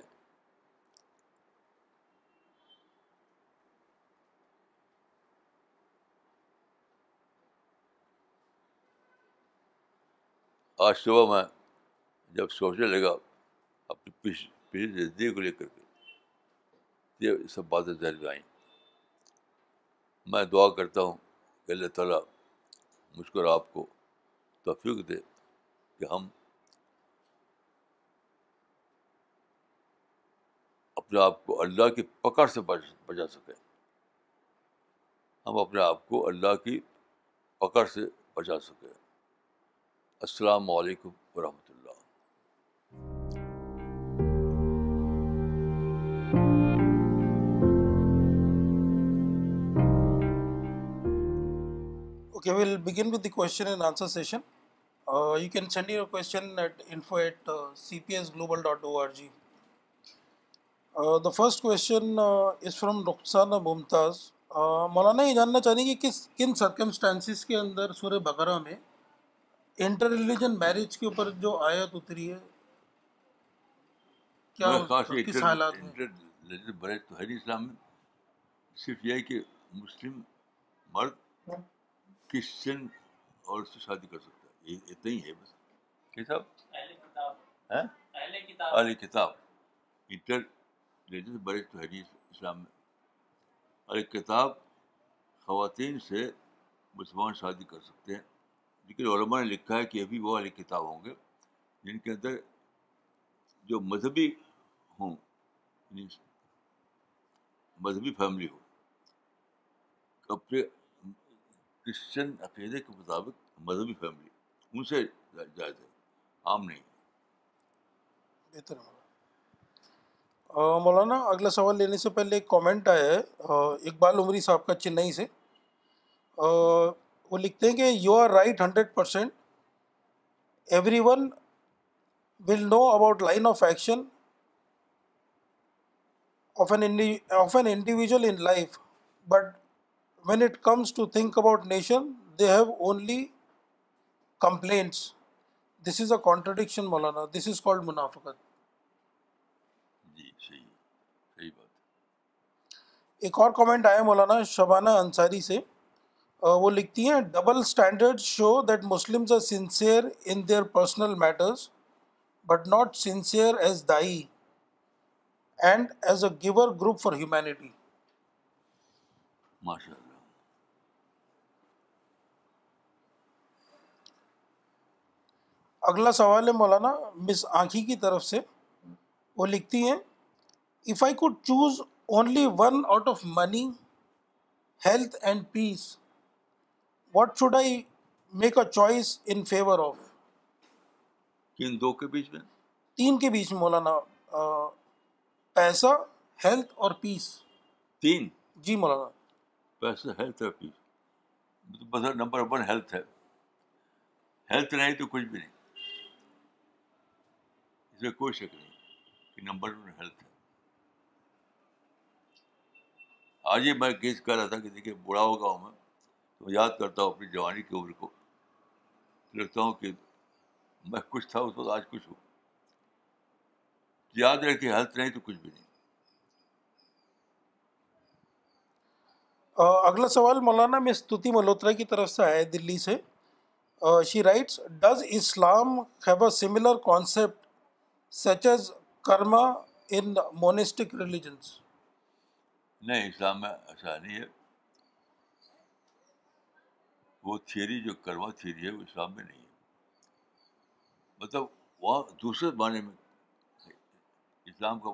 آج صبح میں جب سوچنے لگا اپنی پچھلی زندگی کو لے کر کے, یہ سب باتیں ذہن میں آئیں. میں دعا کرتا ہوں کہ اللہ تعالیٰ مجھ کو اور آپ کو توفیق دے کہ ہم اپنے آپ کو اللہ کی پکڑ سے بچا سکیں ہم اپنے آپ کو اللہ کی پکڑ سے بچا سکیں. السلام علیکم ورحمۃ اللہ. Okay, we'll begin with the question and answer session. Uh, you can send your question at info at c p s global dot org. Uh, the first question uh, is from Rukhsana Mumtaz. Uh, مولانا یہ جاننا چاہیں گے کہ کن circumstances کے اندر سورہ بقرہ میں inter religion marriage کے اوپر جو آیت اتری ہے کیا کس حالات میں؟ انٹر ریلیجن میرج تو ہے نہیں اسلام میں, صرف یہ ہے کہ مسلم مرد کرسچن اور اس سے شادی کر سکتا ہے, یہ اتنا ہی ہے بس. کتاب اہل کتاب اہل کتاب انٹر ریلیجن میرج تو ہے نہیں اسلام میں. اہل کتاب خواتین سے مسلمان شادی کر سکتے ہیں, لیکن علماء نے لکھا ہے کہ ابھی وہ اہل کتاب ہوں گے جن کے اندر جو مذہبی ہوں, مذہبی فیملی ہو, اپنے کرسچن عقیدے کے مطابق مذہبی فیملی, ان سے جائز ہے, عام نہیں. بہتر. مولانا اگلا سوال لینے سے پہلے ایک کامنٹ آیا ہے اقبال عمری صاحب کا چنئی سے. وہ لکھتے ہیں کہ you are right hundred percent, every one will know about line of action of an of an individual in life, but when it comes to think about nation they have only complaints. This is a contradiction Maulana, this is called منافقت. جی صحیح صحیح بات. ایک اور comment آیا مولانا شبانہ انصاری سے, وہ لکھتی ہیں double standard show that Muslims are sincere in their personal matters but not sincere as دائی and as a giver group for humanity. ماشاء اللہ. اگلا سوال ہے مولانا مس آنکھی کی طرف سے, وہ لکھتی ہیں if I could choose only one out of money health and peace what should I make a choice in favour of. کن دو کے بیچ میں؟ تین کے بیچ میں مولانا, پیسہ ہیلتھ اور پیس. تین؟ جی مولانا. پیسہ ہیلتھ اور پیس, بس نمبر ون ہیلتھ ہے, ہیلتھ نہیں تو کچھ بھی نہیں, اس میں کوئی شک نہیں کہ نمبر ون ہیلتھ ہے. آج ہی میں گیس کر رہا تھا کہ دیکھیے بوڑھا ہوگا ہوں میں, تو یاد کرتا ہوں اپنی جوانی کی عمر کو, لگتا ہوں کہ میں کچھ تھا اس وقت, آج کچھ ہوں. یاد رہے کہ ہیلتھ نہیں تو کچھ بھی نہیں. اگلا سوال مولانا میں ستوتی ملہوترا کی طرف سے آیا دلی سے. Uh, she writes, does Islam have a similar concept such as karma in monastic religions? نہیں, اسلام میں ایسا نہیں ہے. وہ تھیوری جو کرما تھیوری ہے وہ اسلام میں نہیں ہے, مطلب وہاں دوسرے معنی میں اسلام کا,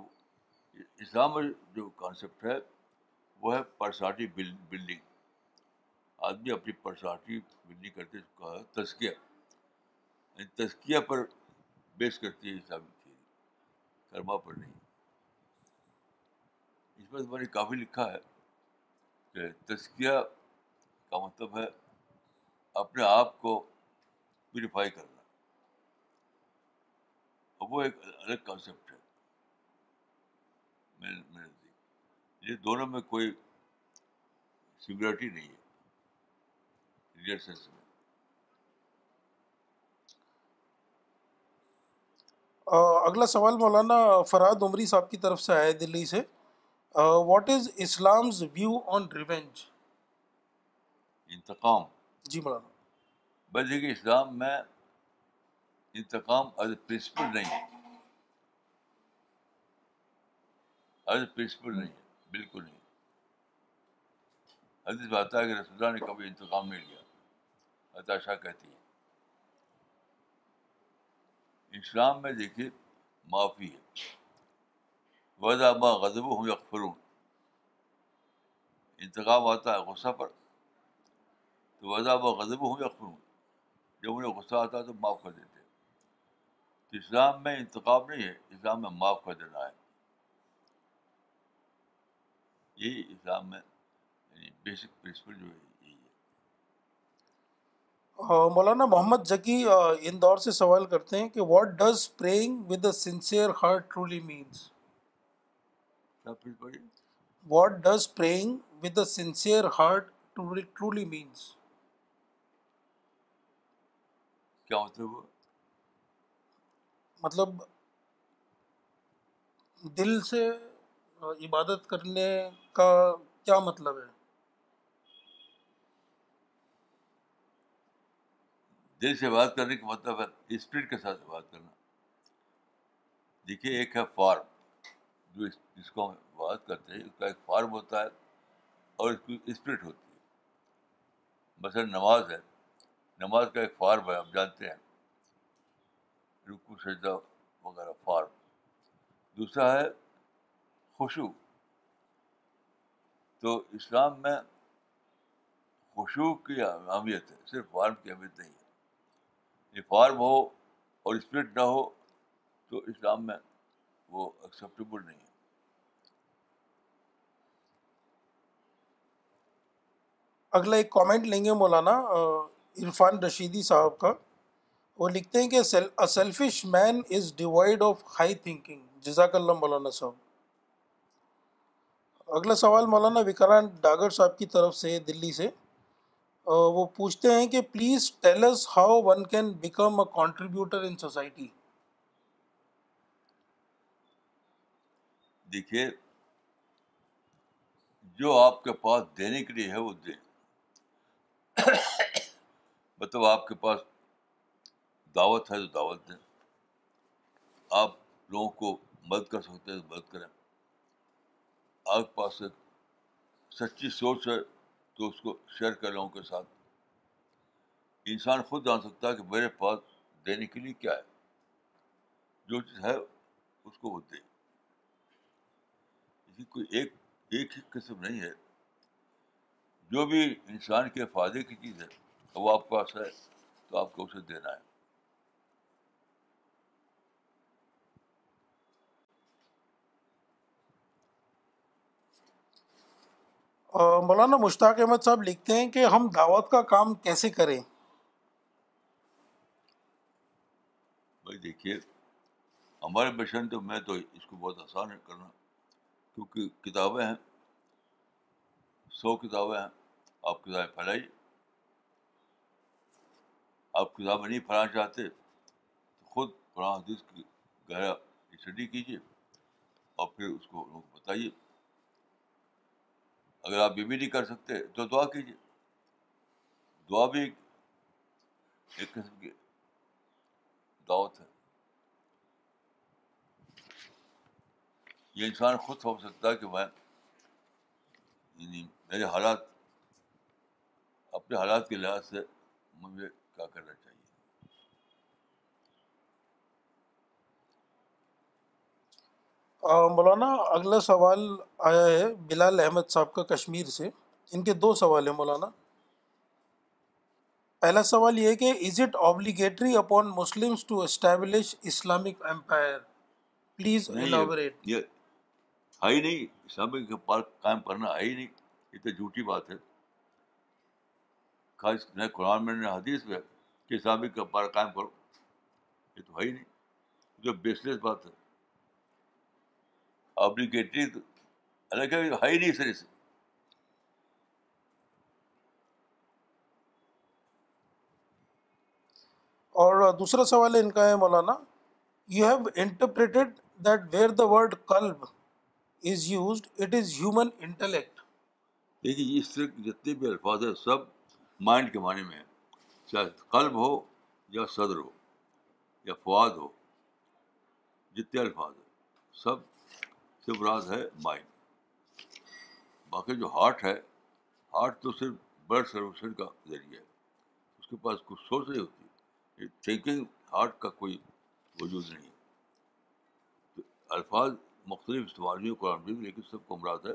اسلام میں جو کانسیپٹ ہے وہ ہے پرسنالٹی بلڈنگ. آدمی اپنی پرسنالٹی بلڈنگ کرتے اس کو تزکیہ, تزکیہ پر بیس کرتی ہے اسلامی تھیوری, کرما پر نہیں. اس پر میں نے کافی لکھا ہے کہ تزکیہ کا مطلب ہے اپنے آپ کو پیوریفائی کرنا, اور وہ ایک الگ کانسیپٹ ہے میں نے دیکھ, یہ دونوں میں کوئی سملرٹی نہیں ہے. اگلا سوال مولانا فراد عمری صاحب کی طرف سے آیا دلی سے, what is Islam's view on revenge, انتقام. جی مولانا. بس دیکھیے اسلام میں انتقام ایز اے پرنسپل نہیں ہے, ایز اے پرنسپل نہیں ہے, بالکل نہیں. حدیث میں آتا ہے کہ رسول اللہ نے کبھی انتقام نہیں لیا. عطاشہ کہتی ہے اسلام میں دیکھیے معافی ہے. وَإِذَا مَا غَضِبُوا هُمْ يَغْفِرُونَ. انتقام آتا ہے غصہ پر تو وَإِذَا مَا غَضِبُوا هُمْ يَغْفِرُونَ، جب انہیں غصہ آتا ہے تو معاف کر دیتے. تو اسلام میں انتقام نہیں ہے، اسلام میں معاف کر دینا ہے. یہی اسلام میں بیسک پرنسپل جو ہے یہی ہے. مولانا محمد ذکی اندور سے سوال کرتے ہیں کہ what does praying with a sincere heart truly mean. What does praying with a sincere heart truly mean. کیا ہوتا ہے وہ؟ مطلب دل سے عبادت کرنے کا کیا مطلب ہے؟ دل سے بات کرنے کا مطلب ہے اسپرٹ کے ساتھ بات کرنا. دیکھیے ایک ہے فارم، جو جس کو ہم بات کرتے ہیں اس کا ایک فارم ہوتا ہے اور اس کی اسپرٹ ہوتی ہے. مثلا نماز ہے، نماز کا ایک فارم ہے، ہم جانتے ہیں رکوع سجدہ وغیرہ فارم. دوسرا ہے خشوع. تو اسلام میں خشوع کی اہمیت ہے، صرف فارم کی اہمیت نہیں ہے. یہ فارم ہو اور اسپرٹ نہ ہو تو اسلام میں وہ ایکسیپٹیبل نہیں ہے. اگلا ایک کامنٹ لیں گے مولانا عرفان رشیدی صاحب کا. وہ لکھتے ہیں کہ a selfish man is devoid of high thinking. جزاک اللہ مولانا صاحب. اگلا سوال مولانا وکرانت ڈاگر صاحب کی طرف سے دلی سے. وہ پوچھتے ہیں کہ please tell us how one can become a contributor in society. دیکھیے جو آپ کے پاس دینے کے لیے ہے وہ دیں. مطلب آپ کے پاس دعوت ہے تو دعوت دیں، آپ لوگوں کو مدد کر سکتے ہیں تو مدد کریں. آپ کے پاس ایک سچی سوچ ہے تو اس کو شیئر کر لوگوں کے ساتھ. انسان خود جان سکتا ہے کہ میرے پاس دینے کے لیے کیا ہے، جو چیز ہے اس کو وہ دے. اس کی کوئی ایک ایک ہی قسم نہیں ہے. جو بھی انسان کے فائدے کی چیز ہے وہ آپ کے پاس ہے تو آپ کو اسے دینا ہے. مولانا مشتاق احمد صاحب لکھتے ہیں کہ ہم دعوت کا کام کیسے کریں. بھائی دیکھیے ہمارے مشن تو میں تو اس کو بہت آسان ہے کرنا، کیونکہ کتابیں ہیں، سو کتابیں ہیں. آپ کتابیں پھیلائیے. آپ کتابیں نہیں پھیلانا چاہتے تو خود قرآن حدیث کی گہرا اسٹڈی کیجیے اور پھر اس کو لوگوں کو بتائیے. اگر آپ یہ بھی نہیں کر سکتے تو دعا کیجیے. دعا بھی ایک قسم کی دعوت ہے. یہ انسان خود سمجھ سکتا ہے کہ میں یعنی میرے حالات، اپنے حالات کے لحاظ سے مجھے کیا کرنا چاہیے. مولانا اگلا سوال آیا ہے بلال احمد صاحب کا کشمیر سے. ان کے دو سوال ہیں مولانا. پہلا سوال یہ ہے کہ is it obligatory upon Muslims to establish Islamic empire. Please elaborate. یہ ہے ہی نہیں، اسلامک امپائر قائم کرنا ہے ہی نہیں. یہ تو جھوٹی بات ہے، خاص نہ قرآن میں نہ حدیث میں کہ اسلامک امپائر قائم کرو. یہ تو ہے ہی نہیں، جو بیس لیس بات ہے. آبلیگیٹری الگ ہے ہی نہیں سر سے. اور دوسرا سوال ان کا ہے مولانا، you have interpreted that where the word قلب is used it is human intellect. دیکھیے اس طرح کے جتنے بھی الفاظ ہیں سب مائنڈ کے معنی میں ہیں، چاہے قلب ہو یا صدر ہو یا فؤاد ہو. جتنے الفاظ ہیں سب سے مراد ہے مائنڈ. باقی جو ہارٹ ہے آرٹ تو صرف بلڈ سرویشن کا ذریعہ ہے, اس کے پاس کچھ سوچ نہیں ہوتی, تھنکنگ آرٹ کا کوئی وجود نہیں ہے. الفاظ مختلف استعمال ہوئے قرآن میں, لیکن سب کو مراد ہے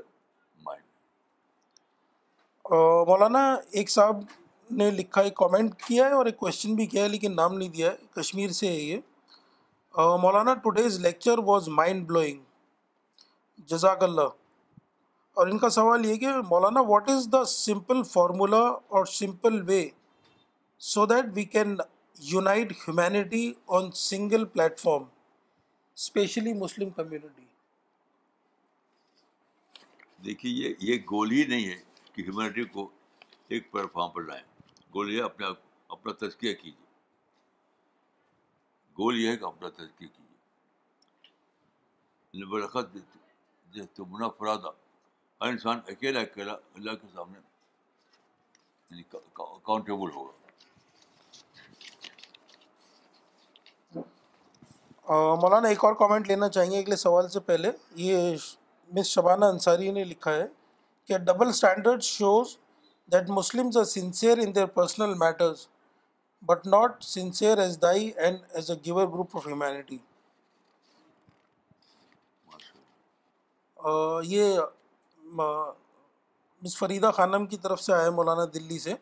مائنڈ. مولانا ایک صاحب نے لکھا, ایک کامنٹ کیا ہے اور ایک کوشچن بھی کیا ہے, لیکن نام نہیں دیا ہے, کشمیر سے ہے یہ. مولانا today's lecture was mind blowing, جزاک اللہ. اور ان کا سوال یہ کہ مولانا what is the simple formula اور simple way so that we can unite humanity on single platform, especially Muslim community. دیکھیے یہ یہ گول ہی نہیں ہے کہ ہیومینٹی کو ایک پلیٹ فارم پر لائیں. گول یہ اپنا اپنا تزکیہ کیجیے, گول یہ ہے کہ اپنا تزکیہ کیجیے. برخت تو منا فرادا, ہر انسان اکیلا اکیلا اللہ کے سامنے یعنی اکاؤنٹیبل ہوگا. مولانا ایک اور کامنٹ لینا چاہیں گے اگلے سوال سے پہلے. یہ مس شبانہ انصاری نے لکھا ہے کہ double standard shows that Muslims are sincere in their personal matters but not sincere as دائی and as a giver group of humanity. یہ مس فریدہ خانم کی طرف سے آیا ہے مولانا دلی سے.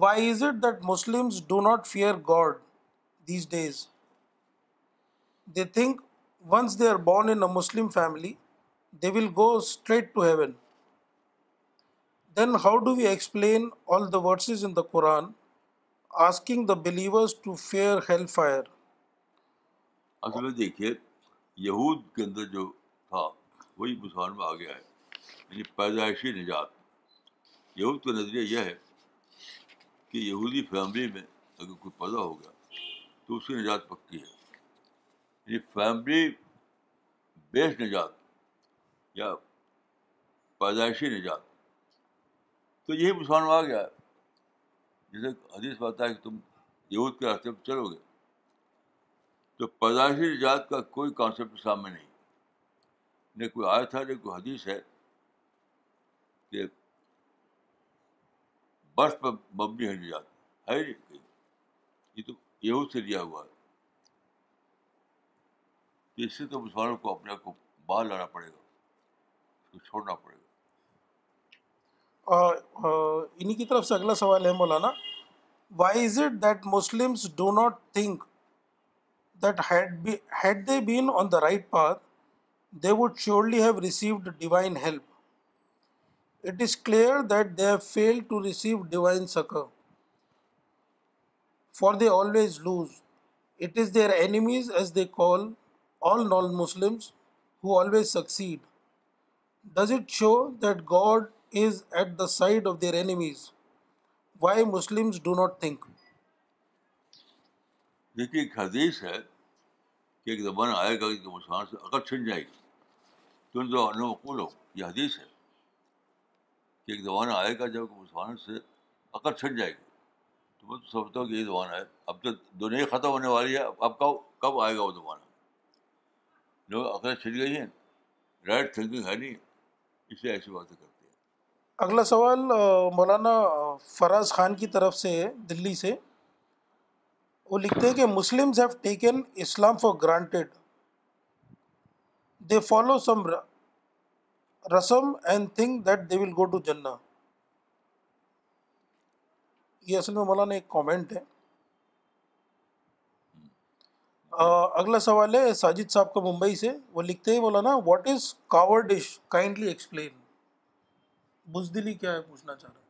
Why is it that Muslims do not fear God these days, they think once they are born in a Muslim family they will go straight to heaven, then how do we explain all the verses in the Quran asking the believers to fear hell fire. اصل میں دیکھیے یہود کے اندر جو تھا وہی مسلمان میں آ گیا ہے, یعنی پیدائشی نجات. یہود کا نظریہ یہ ہے کہ یہودی فیملی میں اگر کوئی پیدا ہو گیا تو اس کی نجات پکی ہے, یعنی فیملی بیس نجات یا پیدائشی نجات. تو یہی مسلمان میں آ گیا ہے, جیسے حدیث بات ہے کہ تم یہود کے راستے پہ چلو گے, تو پیدائشی نجات کا کوئی کانسیپٹ سامنے نہیں, نہ کوئی آیت ہے نہ کوئی حدیث ہے کہ برف پر مبنی ہے نجات, ہے نہیں. یہ تو یہود سے لیا ہوا ہے, اس سے تو مسلمانوں کو اپنے آپ کو باہر لانا پڑے گا, اس کو چھوڑنا پڑے گا. انہی کی طرف سے اگلا سوال ہے مولانا, why is it that Muslims do not think that had they been on the right path they would surely have received divine help. It is clear that they have failed to receive divine succor, for they always lose. It is their enemies, as they call all non-Muslims, who always succeed. Does it show that God is at the side of their enemies? Why Muslims do not think? Dekhiye hadith hai کہ ایک زمانہ آئے گا کہ مسلمان سے عقل چھن جائے گی, تم جو نوقول ہو. یہ حدیث ہے کہ ایک زمانہ آئے گا جب کہ مسلمان سے عقل چھن جائے گی. تو میں تو سمجھتا ہوں کہ یہ زمانہ ہے, اب تو دنیا ختم ہونے والی ہے, اب کب کب آئے گا وہ زمانہ جو عقل چھن گئی ہے, رائٹ تھنکنگ ہے نہیں, اس لیے ایسی باتیں کرتے ہیں. اگلا سوال مولانا فراز خان کی طرف سے ہے دلی سے. وہ لکھتے ہیں کہ Muslims have taken Islam for granted, they follow some رسم and think that they will go to جنہ. یہ اصل میں مولانا ایک کامنٹ ہے. اگلا سوال ہے ساجد صاحب کا ممبئی سے. وہ لکھتے ہیں مولانا, what is cowardice, kindly explain. بزدلی کیا ہے پوچھنا چاہ رہا ہوں.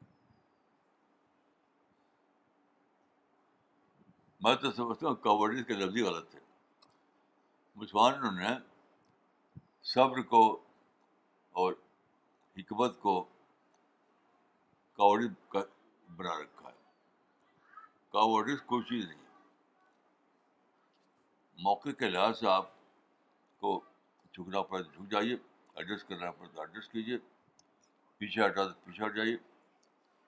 میں تو سمجھتا ہوں کاورڈیز کے لفظ ہی غلط ہے. مسلمانوں نے صبر کو اور حکمت کو کاورڈیز کا بنا رکھا ہے. کاورڈیز کوئی چیز نہیں, موقع کے لحاظ سے آپ کو جھکنا پڑے تو جھک جائیے, ایڈجسٹ کرنا پڑے تو ایڈجسٹ کیجیے, پیچھے ہٹا تو پیچھے ہٹ جائیے.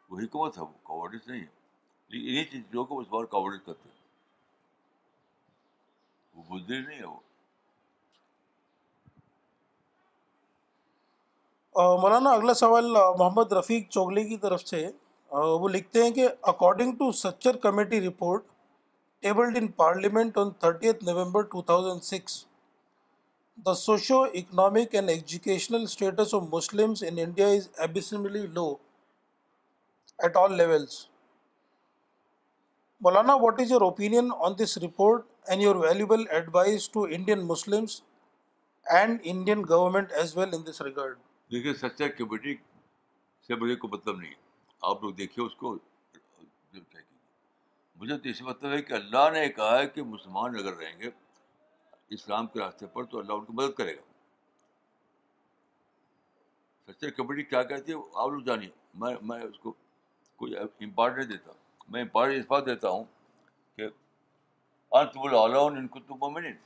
وہ حکمت ہے, وہ کاورڈیز نہیں ہے. انہیں چیزوں کو اس بار کاورڈیز کرتے ہیں, وہ بزدل نہیں ہے. وہ مولانا اگلا سوال محمد رفیق چوغلی کی طرف سے وہ لکھتے ہیں کہ according to Sachar committee report tabled in parliament on thirtieth November two thousand six the socio-economic and educational status of Muslims in India is abysmally low at all levels. Maulana, what is your opinion on this report and your valuable advice to Indian Muslims and Indian government as well in this regard? دیکھیے سچا committee سے مجھے کوئی مطلب نہیں ہے, آپ لوگ دیکھیے اس کو. مجھے تو اس مطلب ہے کہ اللہ نے کہا ہے کہ مسلمان اگر رہیں گے اسلام کے راستے پر تو اللہ ان کو مدد کرے گا. سچر کمیٹی کیا کہتی ہے آپ لوگ جانیے, میں میں اس کو کوئی امپارٹنٹ دیتا, میں امپارٹنٹ اس بات دیتا ہوں کہ انتم الاعلون ان کنتم مؤمنین,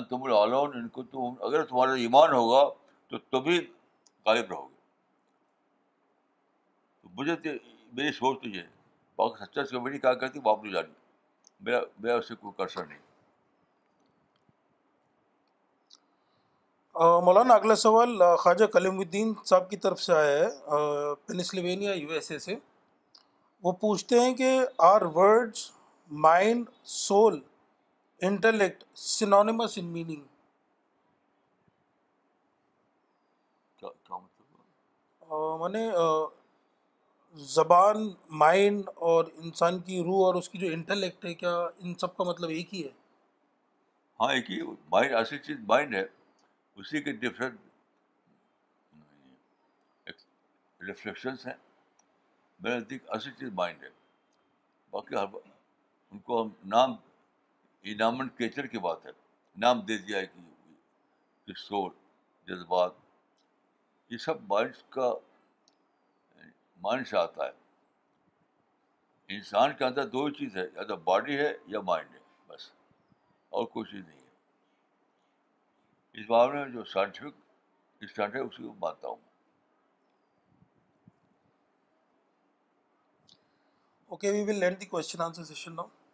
انتم الاعلون ان کنتم, اگر تمہارا ایمان ہوگا تو تبھی غالب رہو گے. مجھے میری سوچ تو یہ ہے, باقی سچر کمیٹی کیا کہتی ہے آپ لوگ جانیے, میرا میرا اس سے کوئی کنسرن نہیں. مولانا اگلا سوال خواجہ کلیم الدین صاحب کی طرف سے آیا ہے پینسلوینیا یو ایس اے سے. وہ پوچھتے ہیں کہ are words mind soul intellect synonymous in meaning? میں نے زبان, مائنڈ اور انسان کی روح اور اس کی جو انٹلیکٹ ہے, کیا ان سب کا مطلب ایک ہی ہے؟ ہاں ایک ہی, مائنڈ اصل چیز مائنڈ ہے, اسی کے ڈفرینٹ ریفلیکشنس ہیں. میرے نزدیک اصل چیز مائنڈ ہے, باقی ان کو ہم نام انامن کیچر کی بات ہے, نام دے دیا ہے کہ سور جذبات یہ سب مائنڈ کا مائنڈ سے آتا ہے. انسان کے اندر دو چیز ہے, یا تو باڈی ہے یا مائنڈ ہے, بس اور کوئی چیز نہیں ہے. اس بارے میں جو سائنٹیفک اسٹینڈ ہے اسی کو مانتا ہوں. Okay, we will end the question answer session now.